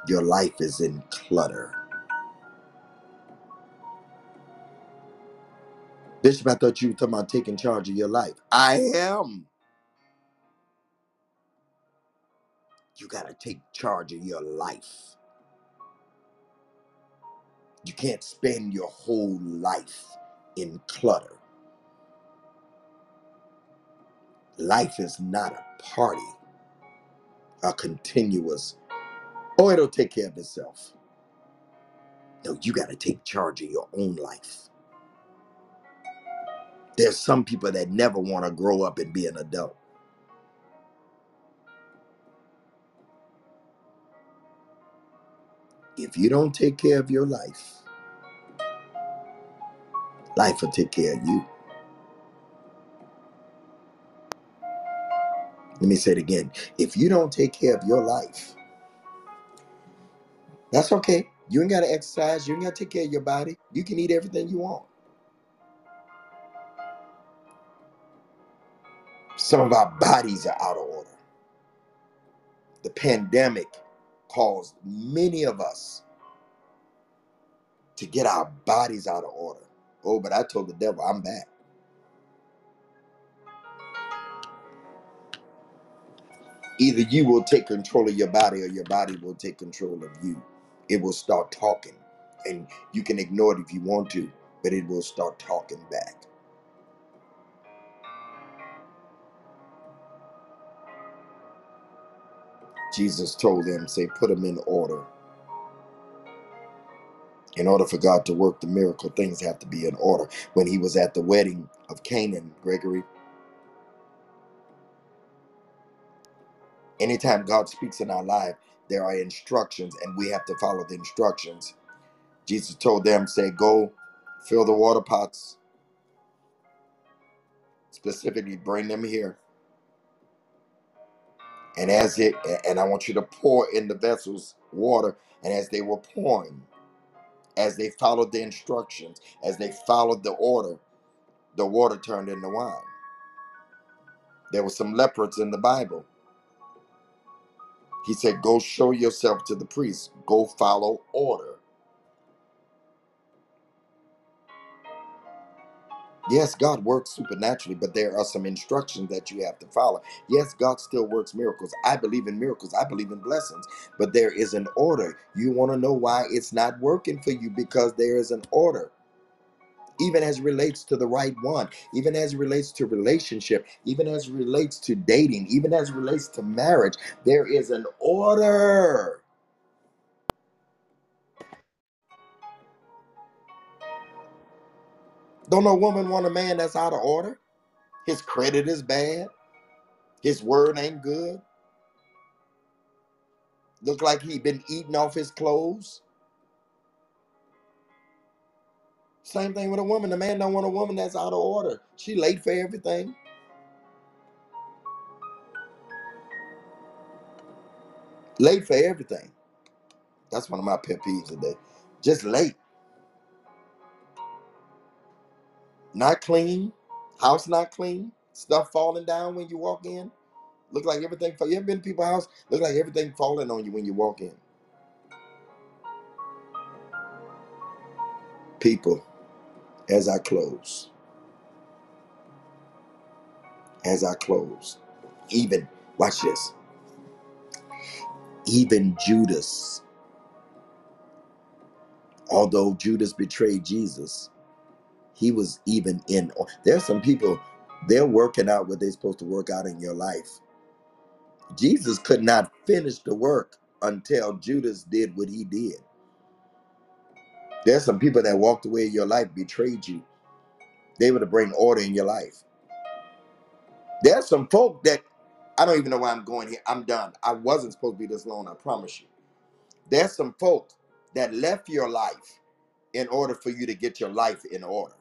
Your life is in clutter. Bishop, I thought you were talking about taking charge of your life. I am. You got to take charge of your life. You can't spend your whole life in clutter. Life is not a party, a continuous, oh, it'll take care of itself. No, you got to take charge of your own life. There's some people that never want to grow up and be an adult. If you don't take care of your life, life will take care of you. Let me say it again. If you don't take care of your life, that's okay. You ain't got to exercise. You ain't got to take care of your body. You can eat everything you want. Some of our bodies are out of order. The pandemic caused many of us to get our bodies out of order. Oh, but I told the devil, I'm back. Either you will take control of your body or your body will take control of you. It will start talking, and you can ignore it if you want to, but it will start talking back. Jesus told them, say, put them in order. In order for God to work the miracle, things have to be in order. When he was at the wedding of Canaan, Gregory, anytime God speaks in our life, there are instructions, and we have to follow the instructions. Jesus told them, say, go fill the water pots. Specifically, bring them here. And I want you to pour in the vessels water. And as they were pouring, as they followed the instructions, as they followed the order, the water turned into wine. There were some lepers in the Bible. He said, go show yourself to the priest. Go follow order. Yes, God works supernaturally, but there are some instructions that you have to follow. Yes, God still works miracles. I believe in miracles. I believe in blessings, but there is an order. You want to know why it's not working for you? Because there is an order. Even as it relates to the right one, even as it relates to relationship, even as it relates to dating, even as it relates to marriage, there is an order. Don't no woman want a man that's out of order? His credit is bad. His word ain't good. Look like he been eating off his clothes. Same thing with a woman. The man don't want a woman that's out of order. She late for everything. Late for everything. That's one of my pet peeves today. Just late. Not clean, house not clean, stuff falling down when you walk in. Look like everything. You ever been to people's house? Look like everything falling on you when you walk in. People, as I close, even, watch this, even Judas, although Judas betrayed Jesus, he was even in. There are some people, they're working out what they're supposed to work out in your life. Jesus could not finish the work until Judas did what he did. There's some people that walked away in your life, betrayed you. They were to bring order in your life. There's some folk that, I don't even know why I'm going here. I'm done. I wasn't supposed to be this long, I promise you. There's some folk that left your life in order for you to get your life in order.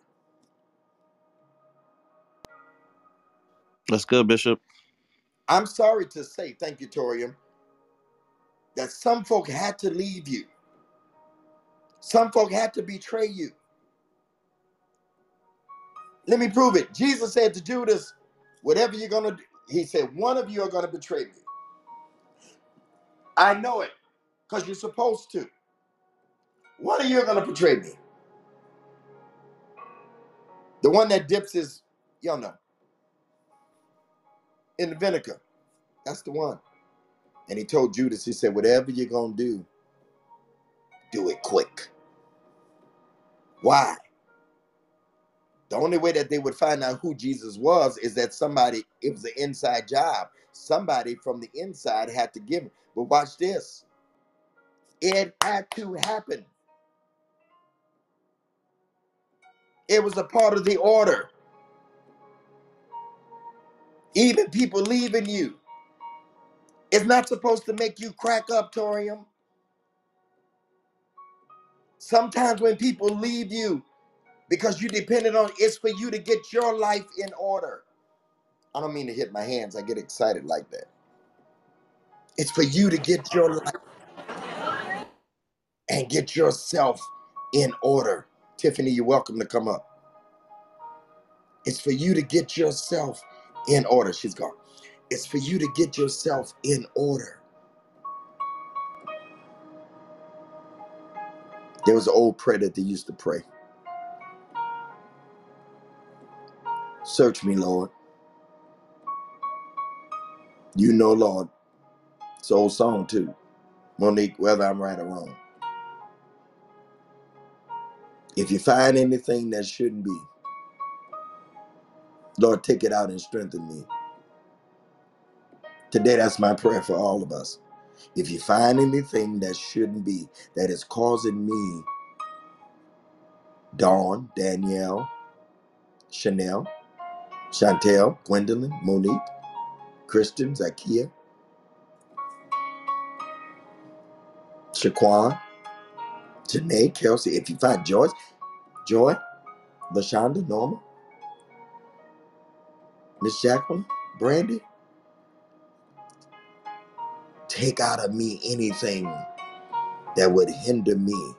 That's good, Bishop. I'm sorry to say, thank you, Torium, that some folk had to leave you. Some folk had to betray you. Let me prove it. Jesus said to Judas, whatever you're going to do, he said, one of you are going to betray me. I know it because you're supposed to. One of you are going to betray me. The one that dips his, y'all know, in the vinegar. That's the one. And he told Judas, he said, whatever you're going to do, do it quick. Why? The only way that they would find out who Jesus was is that somebody, it was an inside job. Somebody from the inside had to give him. But watch this. It had to happen. It was a part of the order. Even people leaving you. It's not supposed to make you crack up, Torium. Sometimes when people leave you because you depended on, it's for you to get your life in order. I don't mean to hit my hands. I get excited like that. It's for you to get your life and get yourself in order. Tiffany, you're welcome to come up. It's for you to get yourself in order. She's gone. It's for you to get yourself in order. There was an old prayer that they used to pray. Search me, Lord. You know, Lord, It's an old song too, Monique, whether I'm right or wrong. If you find anything that shouldn't be, Lord, take it out and strengthen me. Today, that's my prayer for all of us. If you find anything that shouldn't be, that is causing me, Dawn, Danielle, Chanel, Chantel, Gwendolyn, Monique, Kristen, Zakia, Shaquan, Janae, Kelsey, if you find Joyce, Joy, LaShonda, Norma, Miss Jacqueline, Brandy, take out of me anything that would hinder me .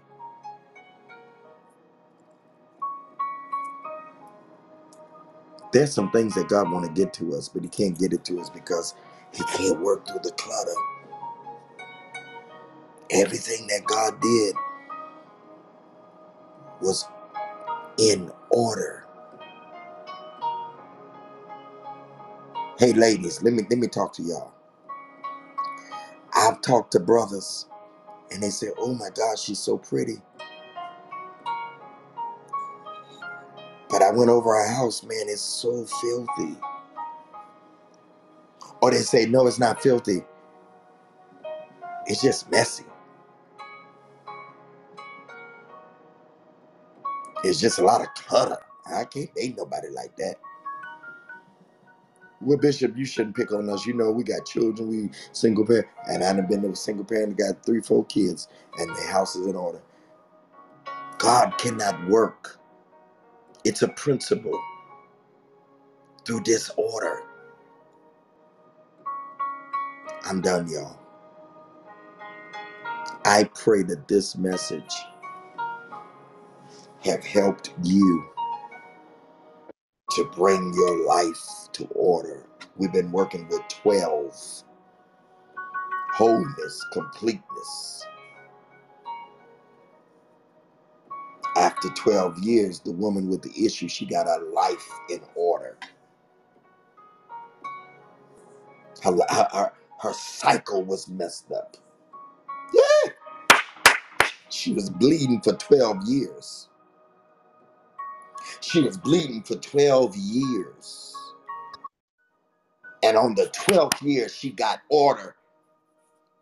There's some things that God want to get to us, but he can't get it to us because he can't work through the clutter. Everything that God did was in order. Hey, ladies, let me talk to y'all. I've talked to brothers, and they say, "Oh my God, she's so pretty." But I went over our house, man, it's so filthy. Or they say, no, it's not filthy. It's just messy. It's just a lot of clutter. I can't date nobody like that. Well, Bishop, you shouldn't pick on us. You know, we got children, we single parent. And I done been to a single parent that got 3, 4 kids, and their house is in order. God cannot work. It's a principle through disorder. I'm done, y'all. I pray that this message have helped you to bring your life to order. We've been working with 12. Wholeness, completeness. After 12 years, the woman with the issue, she got her life in order. Her cycle was messed up. Yeah. She was bleeding for 12 years. She was bleeding for 12 years. And on the 12th year, she got order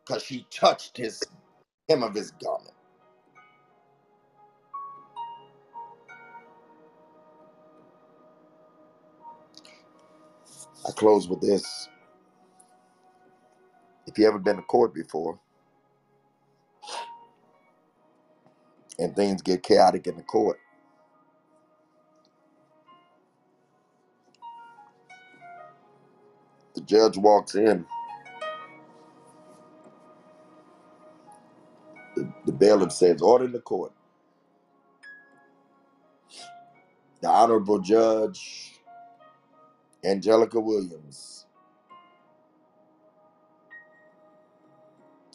because she touched his hem of his garment. I close with this. If you ever been to court before and things get chaotic in the court, the judge walks in, the bailiff says, "Order the court." The Honorable Judge Angelica Williams.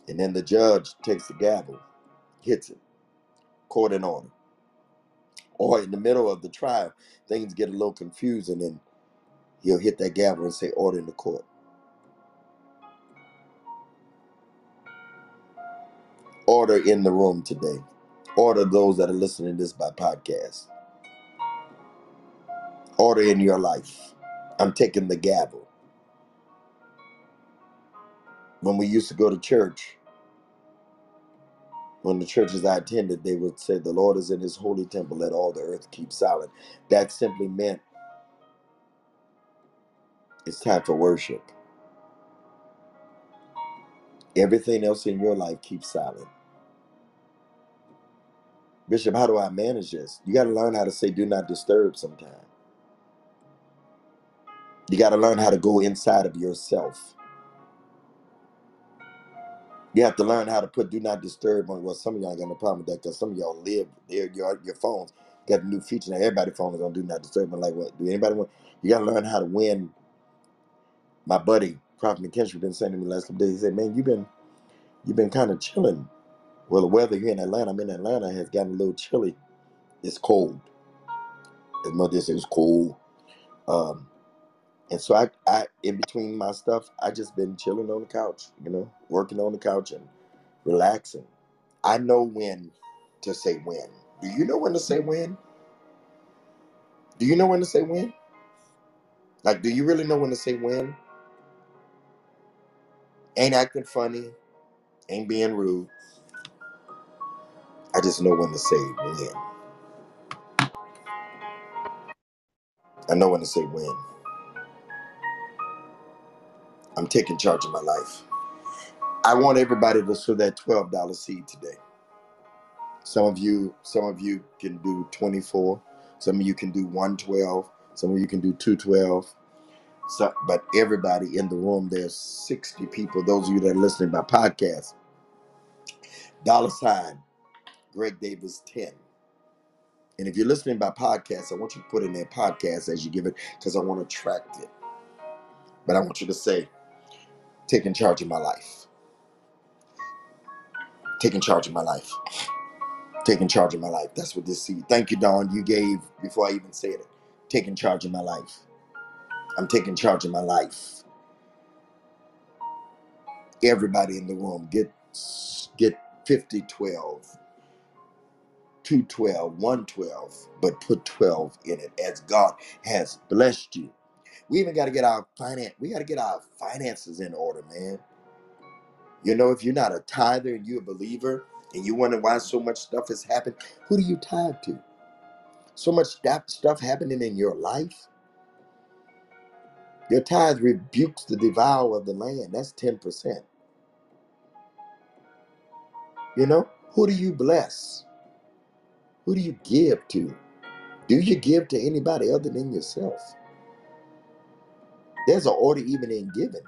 And then the judge takes the gavel, hits it, court in order. Or in the middle of the trial, things get a little confusing, and he'll hit that gavel and say, "Order in the court." Order in the room today. Order those that are listening to this by podcast. Order in your life. I'm taking the gavel. When we used to go to church, when the churches I attended, they would say, "The Lord is in his holy temple, let all the earth keep silent." That simply meant it's time for worship. Everything else in your life keeps silent. Bishop, how do I manage this? You got to learn how to say "do not disturb" sometime. You got to learn how to go inside of yourself. You have to learn how to put "do not disturb" on. Well, some of y'all ain't got no problem with that because some of y'all live there. Your phones got a new feature now. Everybody's phone is on "do not disturb." I'm like, what? Do anybody want? You got to learn how to win. My buddy, Prophet McKinstry, been saying to me the last couple days, he said, "Man, you've been kind of chilling." Well, the weather here in Atlanta, I'm in Atlanta, has gotten a little chilly. It's cold. As much as it's cold. And so I in between my stuff, I just been chilling on the couch, working on the couch and relaxing. I know when to say when. Do you know when to say when? Do you know when to say when? Like, do you really know when to say when? Ain't acting funny. Ain't being rude. I just know when to say when. I know when to say when. I'm taking charge of my life. I want everybody to sow that $12 seed today. Some of you can do 24. Some of you can do 112. Some of you can do 212. So, but everybody in the room, there's 60 people. Those of you that are listening by podcast, $ Greg Davis 10. And if you're listening by podcast, I want you to put in there podcast as you give it, because I want to track it. But I want you to say, taking charge of my life. Taking charge of my life. Taking charge of my life. That's what this seed. Thank you, Dawn. You gave before I even said it. Taking charge of my life. I'm taking charge of my life. Everybody in the room, get 50, 12, 212, 112, but put 12 in it as God has blessed you. We even got to get our finances in order, man. If you're not a tither and you're a believer and you wonder why so much stuff has happened, who do you tithe to? So much stuff happening in your life. Your tithe rebukes the devour of the land. That's 10%. Who do you bless? Who do you give to? Do you give to anybody other than yourself? There's an order even in giving.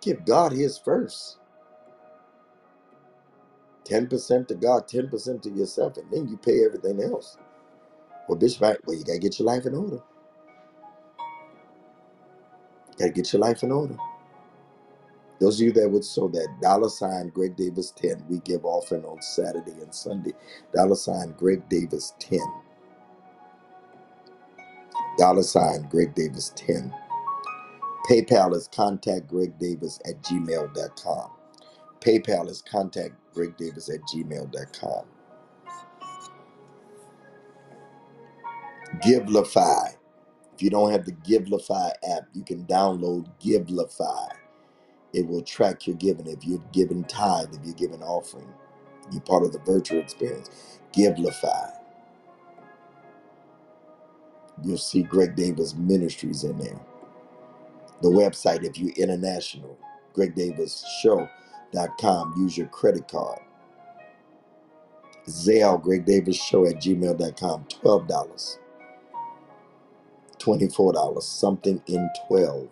Give God his first. 10% to God, 10% to yourself, and then you pay everything else. Well, Bishop, you got to get your life in order. Got to get your life in order. Those of you that would sow that $ Greg Davis 10, we give offering on Saturday and Sunday. $ Greg Davis 10. $ Greg Davis 10. PayPal is contactgregdavis@gmail.com. PayPal is contactgregdavis@gmail.com. Givelify. If you don't have the Givelify app, you can download Givelify. It will track your giving. If you're giving tithe, if you're giving offering, you're part of the virtual experience. Givelify. You'll see Greg Davis Ministries in there. The website, if you're international, GregDavisShow.com. Use your credit card. Zelle, GregDavisShow@gmail.com. $12. $24, something in 12.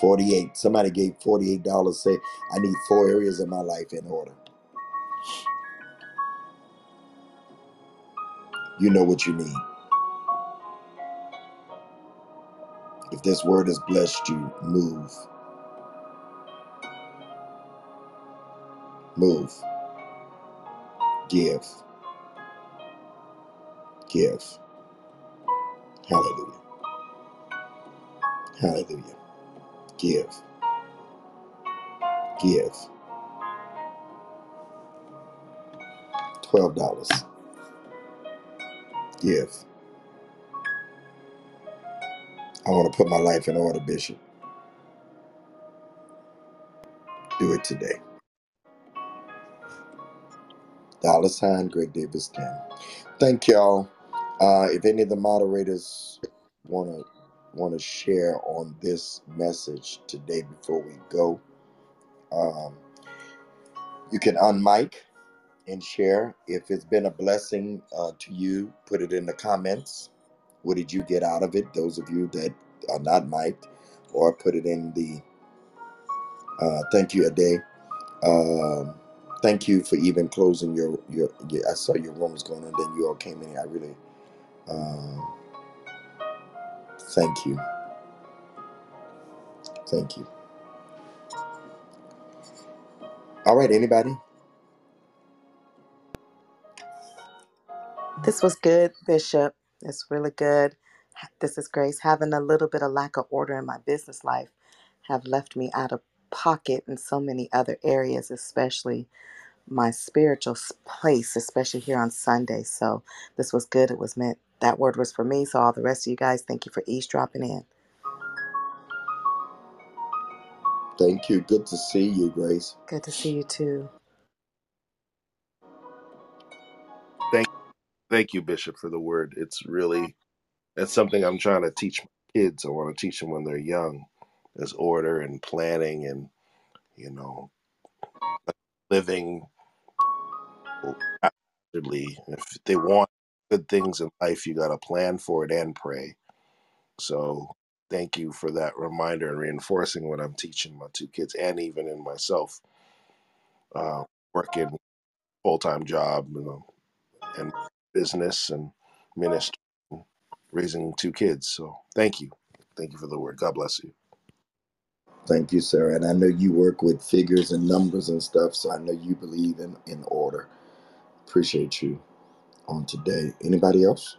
48. Somebody gave $48. Say, I need 4 areas of my life in order. You know what you need. If this word has blessed you, move. Move. Give. Give. Hallelujah. Hallelujah. Give. Give. $12. Give. I want to put my life in order, Bishop. Do it today. $ Greg Davis 10. Thank y'all. If any of the moderators want to share on this message today before we go, you can unmic and share. If it's been a blessing to you, put it in the comments. What did you get out of it? Those of you that are not mic'd, or put it in the thank you a day. Thank you for even closing your I saw your room was going and then you all came in. I really. Thank you. Thank you. All right, anybody? This was good, Bishop. It's really good. This is Grace. Having a little bit of lack of order in my business life have left me out of pocket in so many other areas, especially my spiritual place, especially here on Sunday. So this was good. It was meant, that word was for me. So all the rest of you guys, thank you for eavesdropping in. Thank you. Good to see you, Grace. Good to see you too. Thank you, Bishop, for the word. It's really, that's something I'm trying to teach my kids. I want to teach them when they're young, is order and planning and, you know, living. If they want good things in life, you got to plan for it and pray. So thank you for that reminder and reinforcing what I'm teaching my two kids and even in myself, working full-time job, you know, and business and ministry, raising two kids. So thank you. Thank you for the word. God bless you. Thank you, sir. And I know you work with figures and numbers and stuff, so I know you believe in order. Appreciate you on today. Anybody else?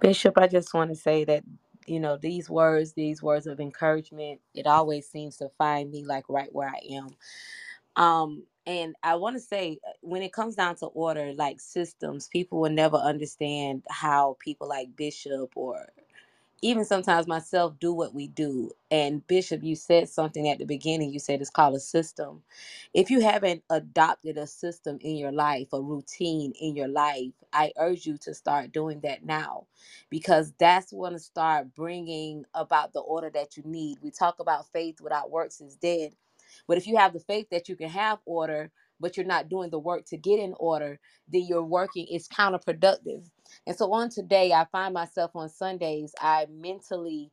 Bishop, I just want to say that, you know, these words of encouragement, it always seems to find me like right where I am. And I want to say, when it comes down to order, like systems, people will never understand how people like Bishop or even sometimes myself do what we do. And Bishop, you said something at the beginning. You said it's called a system. If you haven't adopted a system in your life, a routine in your life, I urge you to start doing that now, because that's going to start bringing about the order that you need. We talk about faith without works is dead. But if you have the faith that you can have order, but you're not doing the work to get in order, then your working is counterproductive. And so on today, I find myself on Sundays, I mentally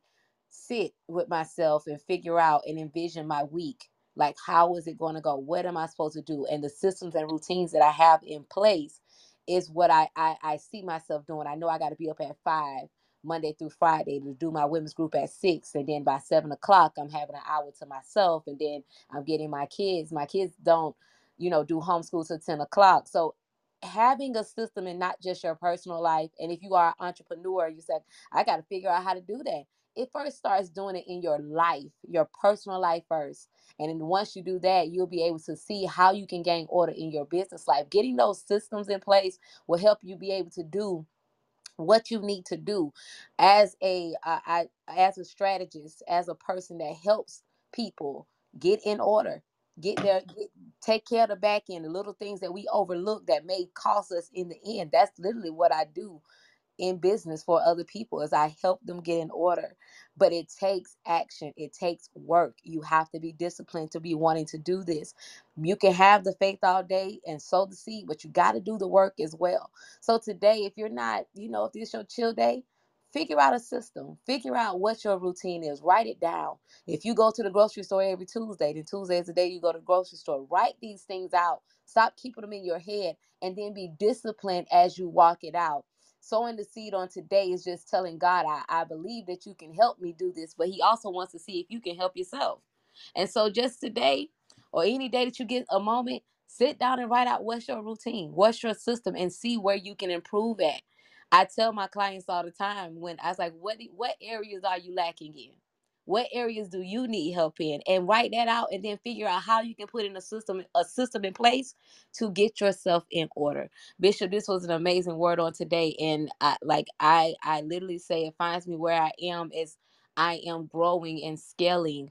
sit with myself and figure out and envision my week. Like, how is it going to go? What am I supposed to do? And the systems and routines that I have in place is what I see myself doing. I know I got to be up at 5. Monday through Friday to do my women's group at 6. And then by 7 o'clock, I'm having an hour to myself. And then I'm getting my kids. My kids don't, you know, do homeschool till 10 o'clock. So having a system in not just your personal life. And if you are an entrepreneur, you said, I got to figure out how to do that. It first starts doing it in your life, your personal life first. And then once you do that, you'll be able to see how you can gain order in your business life. Getting those systems in place will help you be able to do what you need to do as a strategist, as a person that helps people get in order, take care of the back end, the little things that we overlook that may cost us in the end. That's literally what I do in business for other people, is I help them get in order. But it takes action. It takes work. You have to be disciplined to be wanting to do this. You can have the faith all day and sow the seed, but you got to do the work as well. So today, if you're not, you know, if this is your chill day, figure out a system. Figure out what your routine is. Write it down. If you go to the grocery store every Tuesday, then Tuesday is the day you go to the grocery store. Write these things out. Stop keeping them in your head and then be disciplined as you walk it out. Sowing the seed on today is just telling God, I believe that you can help me do this, but he also wants to see if you can help yourself. And so just today or any day that you get a moment, sit down and write out what's your routine, what's your system, and see where you can improve at. I tell my clients all the time, when I was like, what areas are you lacking in? What areas do you need help in? And write that out and then figure out how you can put in a system in place to get yourself in order. Bishop, this was an amazing word on today. And I literally say it finds me where I am as I am growing and scaling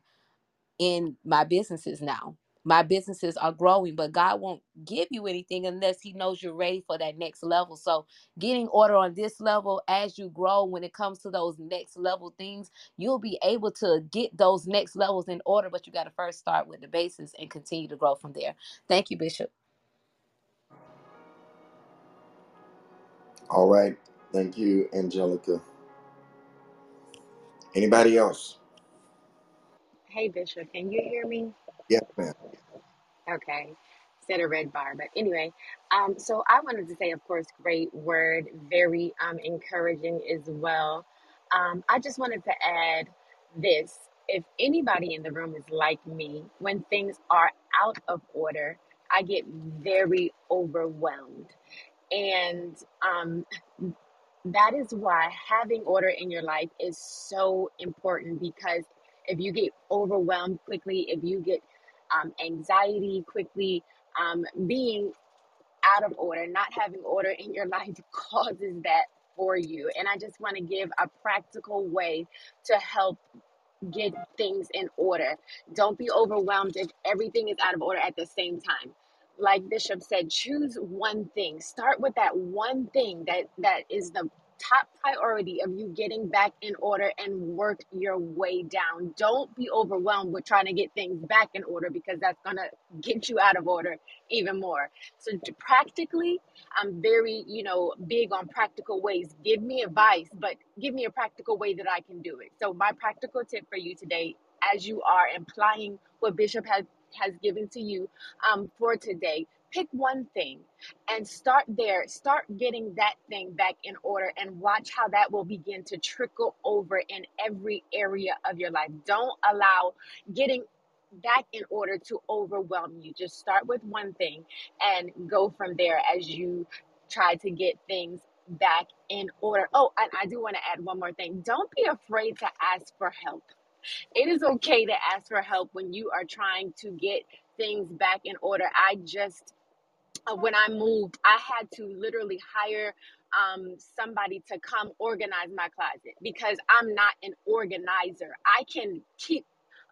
in my businesses now. My businesses are growing, but God won't give you anything unless he knows you're ready for that next level. So getting order on this level as you grow, when it comes to those next level things, you'll be able to get those next levels in order, but you got to first start with the basis and continue to grow from there. Thank you, Bishop. All right. Thank you, Angelica. Anybody else? Hey, Bishop, can you hear me? Yes, ma'am. Okay. Said a red bar. But anyway, so I wanted to say, of course, great word, very encouraging as well. I just wanted to add this. If anybody in the room is like me, when things are out of order, I get very overwhelmed. And That is why having order in your life is so important, because if you get overwhelmed quickly, if you get anxiety quickly, being out of order, not having order in your life causes that for you. And I just want to give a practical way to help get things in order. Don't be overwhelmed if everything is out of order at the same time. Like Bishop said, choose one thing. Start with that one thing that is the top priority of you getting back in order, and work your way down. Don't be overwhelmed with trying to get things back in order, because that's going to get you out of order even more. So practically, I'm very, big on practical ways. Give me advice, but give me a practical way that I can do it. So my practical tip for you today, as you are implying what Bishop has given to you for today, pick one thing and start there. Start getting that thing back in order, and watch how that will begin to trickle over in every area of your life. Don't allow getting back in order to overwhelm you. Just start with one thing and go from there as you try to get things back in order. Oh, and I do want to add one more thing. Don't be afraid to ask for help. It is okay to ask for help when you are trying to get things back in order. When I moved, I had to literally hire somebody to come organize my closet, because I'm not an organizer. I can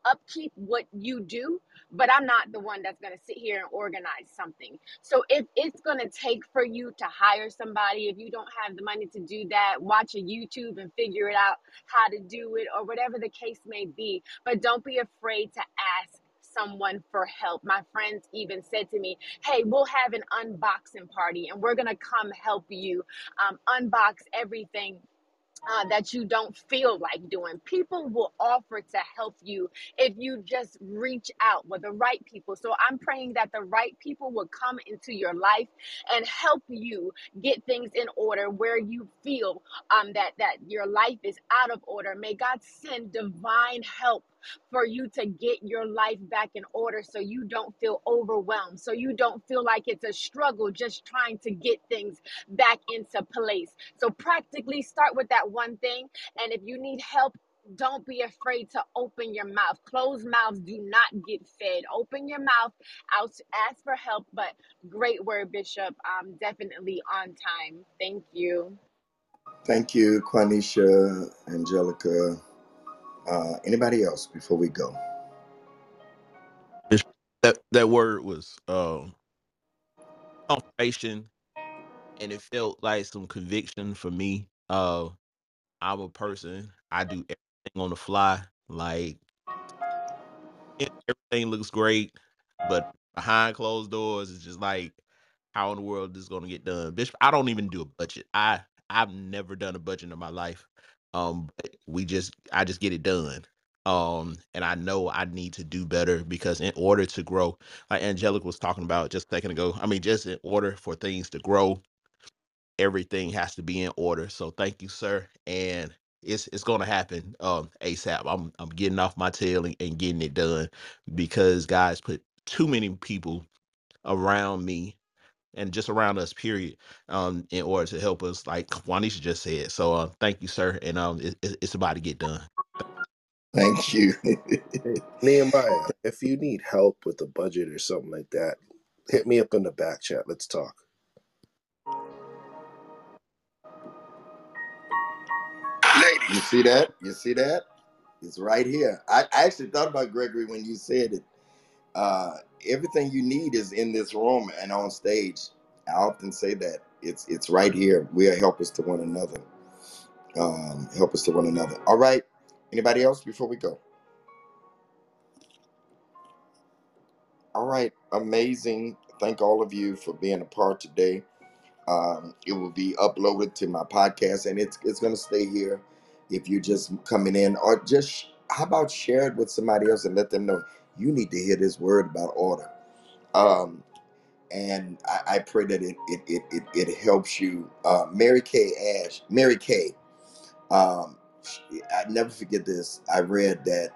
upkeep what you do, but I'm not the one that's going to sit here and organize something. So if it's going to take for you to hire somebody, if you don't have the money to do that, watch a YouTube and figure it out how to do it, or whatever the case may be. But don't be afraid to ask someone for help. My friends even said to me, hey, we'll have an unboxing party and we're going to come help you unbox everything that you don't feel like doing. People will offer to help you if you just reach out with the right people. So I'm praying that the right people will come into your life and help you get things in order where you feel that your life is out of order. May God send divine help for you to get your life back in order, so you don't feel overwhelmed, so you don't feel like it's a struggle just trying to get things back into place. So practically start with that one thing, and if you need help, don't be afraid to open your mouth. Closed mouths do not get fed. Open your mouth. Ask for help. But great word, Bishop. Definitely on time. Thank you. Thank you, Quanisha, Angelica. Anybody else before we go? That word was confirmation, and it felt like some conviction for me. I'm a person, I do everything on the fly. Like, everything looks great, but behind closed doors, it's just like, how in the world is this going to get done? Bishop, I don't even do a budget. I've never done a budget in my life. But I just get it done. And I know I need to do better, because in order to grow, like Angelica was talking about just a second ago, just in order for things to grow, everything has to be in order. So thank you, sir. And it's going to happen ASAP. I'm getting off my tail and getting it done, because God's put too many people around me and just around us, period, in order to help us, like Juanisha just said. So thank you, sir. And it's about to get done. Thank you. Nehemiah, if you need help with a budget or something like that, hit me up in the back chat. Let's talk. Ladies. You see that? You see that? It's right here. I actually thought about Gregory when you said it. Everything you need is in this room and on stage. I often say that it's right here. We are helpers to one another. Helpers to one another. All right. Anybody else before we go? All right. Amazing. Thank all of you for being a part today. It will be uploaded to my podcast, and it's going to stay here. If you're just coming in, or just how about share it with somebody else and let them know you need to hear this word about order. And I pray that it helps you. Mary Kay Ash, Mary Kay, I never forget this. I read that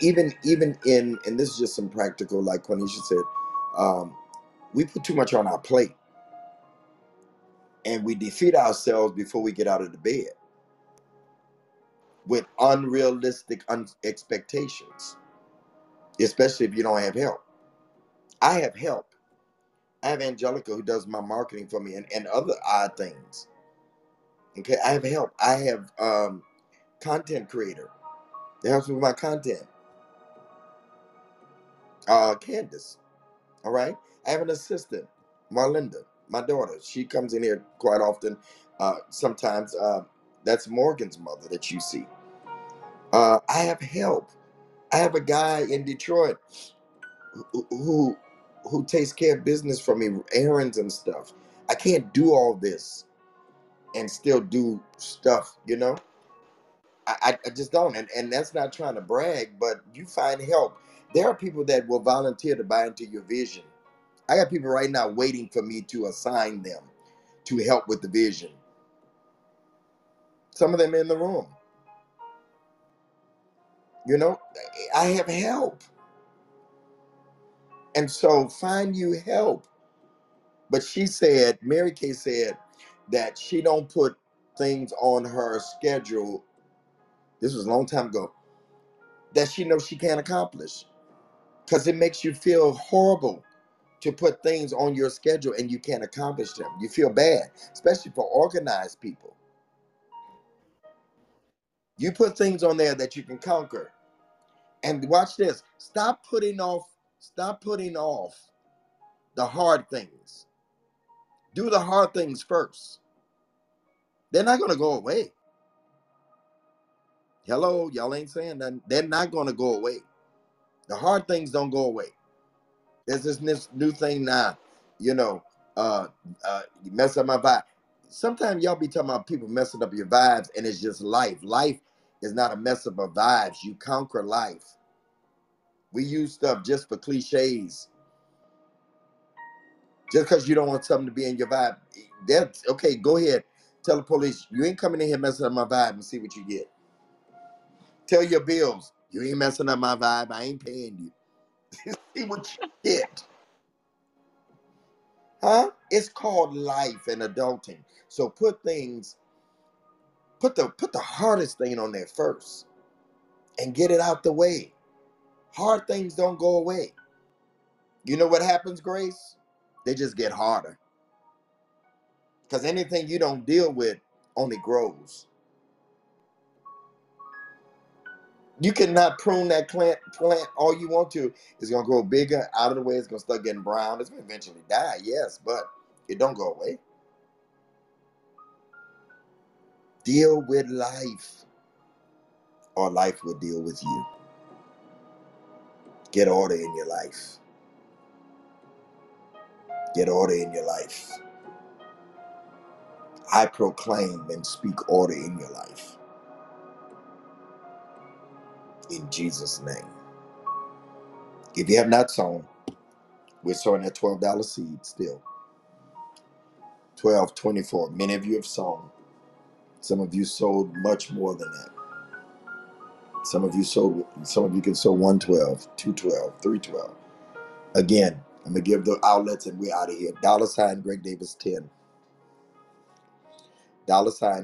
even in, and this is just some practical, like Quanisha said, we put too much on our plate. and we defeat ourselves before we get out of the bed with unrealistic expectations, especially if you don't have help. I have help. I have Angelica, who does my marketing for me, and other odd things. Okay, I have help. I have content creator that helps me with my content. Candace, all right? I have an assistant, Marlinda, my daughter. She comes in here quite often. Sometimes that's Morgan's mother that you see. I have help. I have a guy in Detroit who takes care of business for me, errands and stuff. I can't do all this and still do stuff, you know? I just don't. And that's not trying to brag, but you find help. There are people that will volunteer to buy into your vision. I got people right now waiting for me to assign them to help with the vision. Some of them in the room. You know, I have help. And so find you help. But she said, Mary Kay said that she don't put things on her schedule. This was a long time ago. That she knows she can't accomplish. Because it makes you feel horrible to put things on your schedule and you can't accomplish them. You feel bad, especially for organized people. You put things on there that you can conquer. And watch this. Stop putting off the hard things. Do the hard things first. They're not going to go away. Hello, y'all ain't saying that. They're not going to go away. The hard things don't go away. There's this new thing now, you know, you mess up my vibe. Sometimes y'all be talking about people messing up your vibes, and it's just life. Life is not a mess up of vibes. You conquer life. We use stuff just for cliches. Just because you don't want something to be in your vibe. That's okay, go ahead. Tell the police, you ain't coming in here messing up my vibe, and see what you get. Tell your bills, you ain't messing up my vibe. I ain't paying you. See what you get. Huh? It's called life and adulting. So put the hardest thing on there first and get it out the way. Hard things don't go away. You know what happens, Grace? They just get harder. Because anything you don't deal with only grows. You cannot prune that plant all you want to. It's going to grow bigger, out of the way. It's going to start getting brown. It's going to eventually die, yes, but it don't go away. Deal with life, or life will deal with you. Get order in your life. Get order in your life. I proclaim and speak order in your life. In Jesus' name. If you have not sown, we're sowing that $12 seed still. $12.24. Many of you have sown. Some of you sowed much more than that. Some of you sowed. Some of you can sow $1.12, $2.12, $3.12. Again, I'm gonna give the outlets and we're out of here. $Greg Davis 10.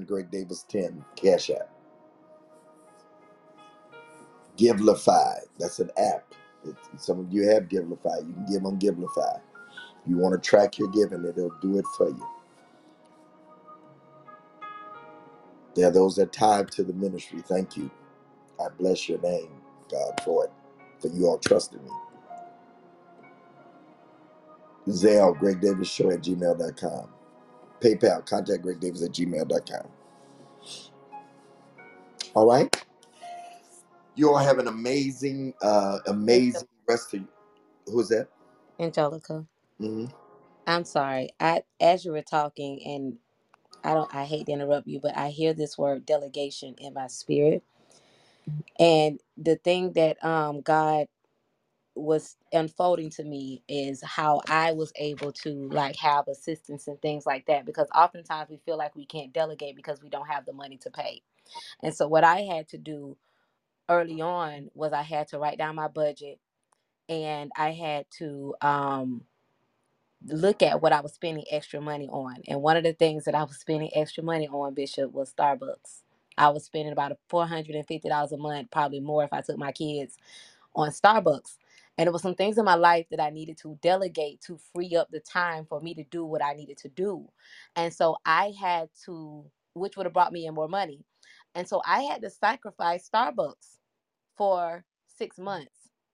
$Greg Davis 10. Cash App. Givelify, that's an app. Some of you have Givelify. You can give on Givelify. You want to track your giving, it'll do it for you. There are those that tithe to the ministry. Thank you. I bless your name, God, for it, for you all trusting me. Zelle, GregDavisShow@gmail.com. PayPal, contact GregDavis@gmail.com. All right. You all have an amazing, amazing rest of you. Who's that? Angelica. Mm-hmm. I'm sorry. As you were talking, and I hate to interrupt you, but I hear this word delegation in my spirit. And the thing that God was unfolding to me is how I was able to have assistance and things like that, because oftentimes we feel like we can't delegate because we don't have the money to pay. And so what I had to do early on was I had to write down my budget, and I had to look at what I was spending extra money on. And one of the things that I was spending extra money on, Bishop, was Starbucks. I was spending about $450 a month, probably more if I took my kids, on Starbucks. And it was some things in my life that I needed to delegate to free up the time for me to do what I needed to do. And so I had to, which would have brought me in more money. And so I had to sacrifice Starbucks for 6 months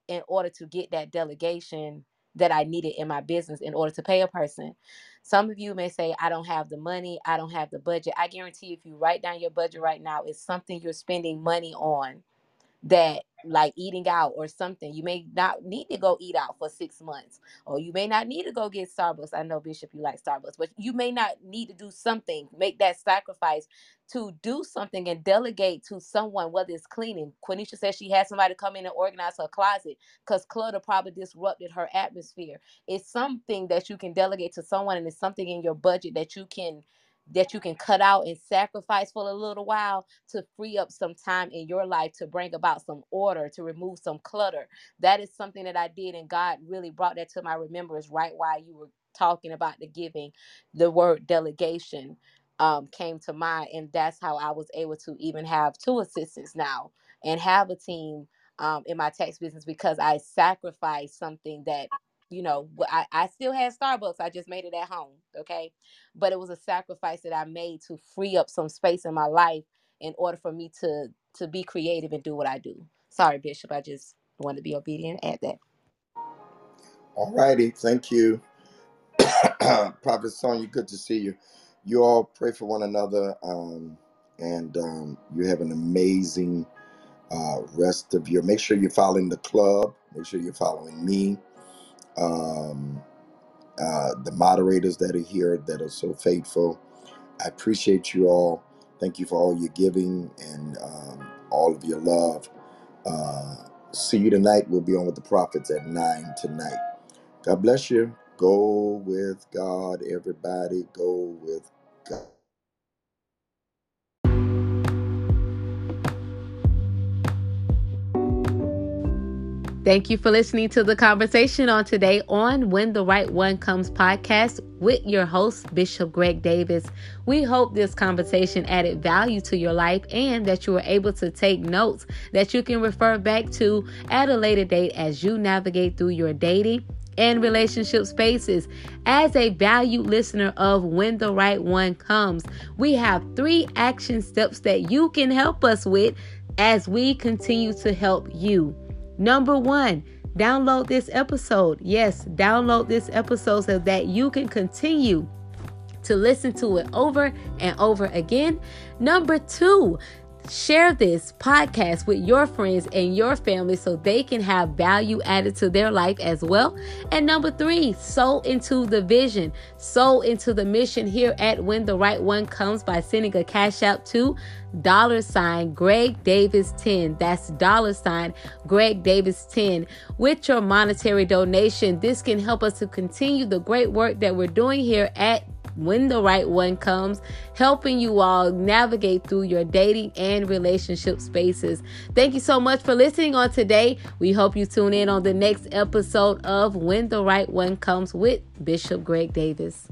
in order to get that delegation that I needed in my business in order to pay a person. Some of you may say, I don't have the money. I don't have the budget. I guarantee if you write down your budget right now, it's something you're spending money on, that like eating out or something. You may not need to go eat out for 6 months, or you may not need to go get Starbucks. I know, Bishop, you like Starbucks, but you may not need to do something, make that sacrifice to do something and delegate to someone, whether it's cleaning. Quenisha says she had somebody come in and organize her closet because clutter probably disrupted her atmosphere. It's something that you can delegate to someone, and it's something in your budget that you can cut out and sacrifice for a little while to free up some time in your life to bring about some order, to remove some clutter. That is something that I did, and God really brought that to my remembrance right while you were talking about the giving. The word delegation came to mind, and that's how I was able to even have 2 assistants now and have a team in my tax business, because I sacrificed something that, you know, I still had Starbucks. I just made it at home. Okay. But it was a sacrifice that I made to free up some space in my life in order for me to be creative and do what I do. Sorry, Bishop. I just wanted to be obedient and add that. All righty. Thank you. Prophet Sonya, good to see you. You all pray for one another. You have an amazing rest of your, make sure you're following the club. Make sure you're following me. The moderators that are here that are so faithful. I appreciate you all. Thank you for all your giving and all of your love. See you tonight. We'll be on with the prophets at 9 tonight. God bless you. Go with God, everybody. Go with God. Thank you for listening to the conversation on today on When the Right One Comes podcast with your host, Bishop Greg Davis. We hope this conversation added value to your life and that you were able to take notes that you can refer back to at a later date as you navigate through your dating and relationship spaces. As a valued listener of When the Right One Comes, we have 3 action steps that you can help us with as we continue to help you. Number 1, download this episode. Yes, download this episode so that you can continue to listen to it over and over again. Number 2, share this podcast with your friends and your family so they can have value added to their life as well. And number 3, sow into the vision, sow into the mission here at When the Right One Comes by sending a cash out to $Greg Davis 10. That's $Greg Davis 10. With your monetary donation, this can help us to continue the great work that we're doing here at When the Right One Comes, helping you all navigate through your dating and relationship spaces. Thank you so much for listening on today. We hope you tune in on the next episode of When the Right One Comes with Bishop Greg Davis.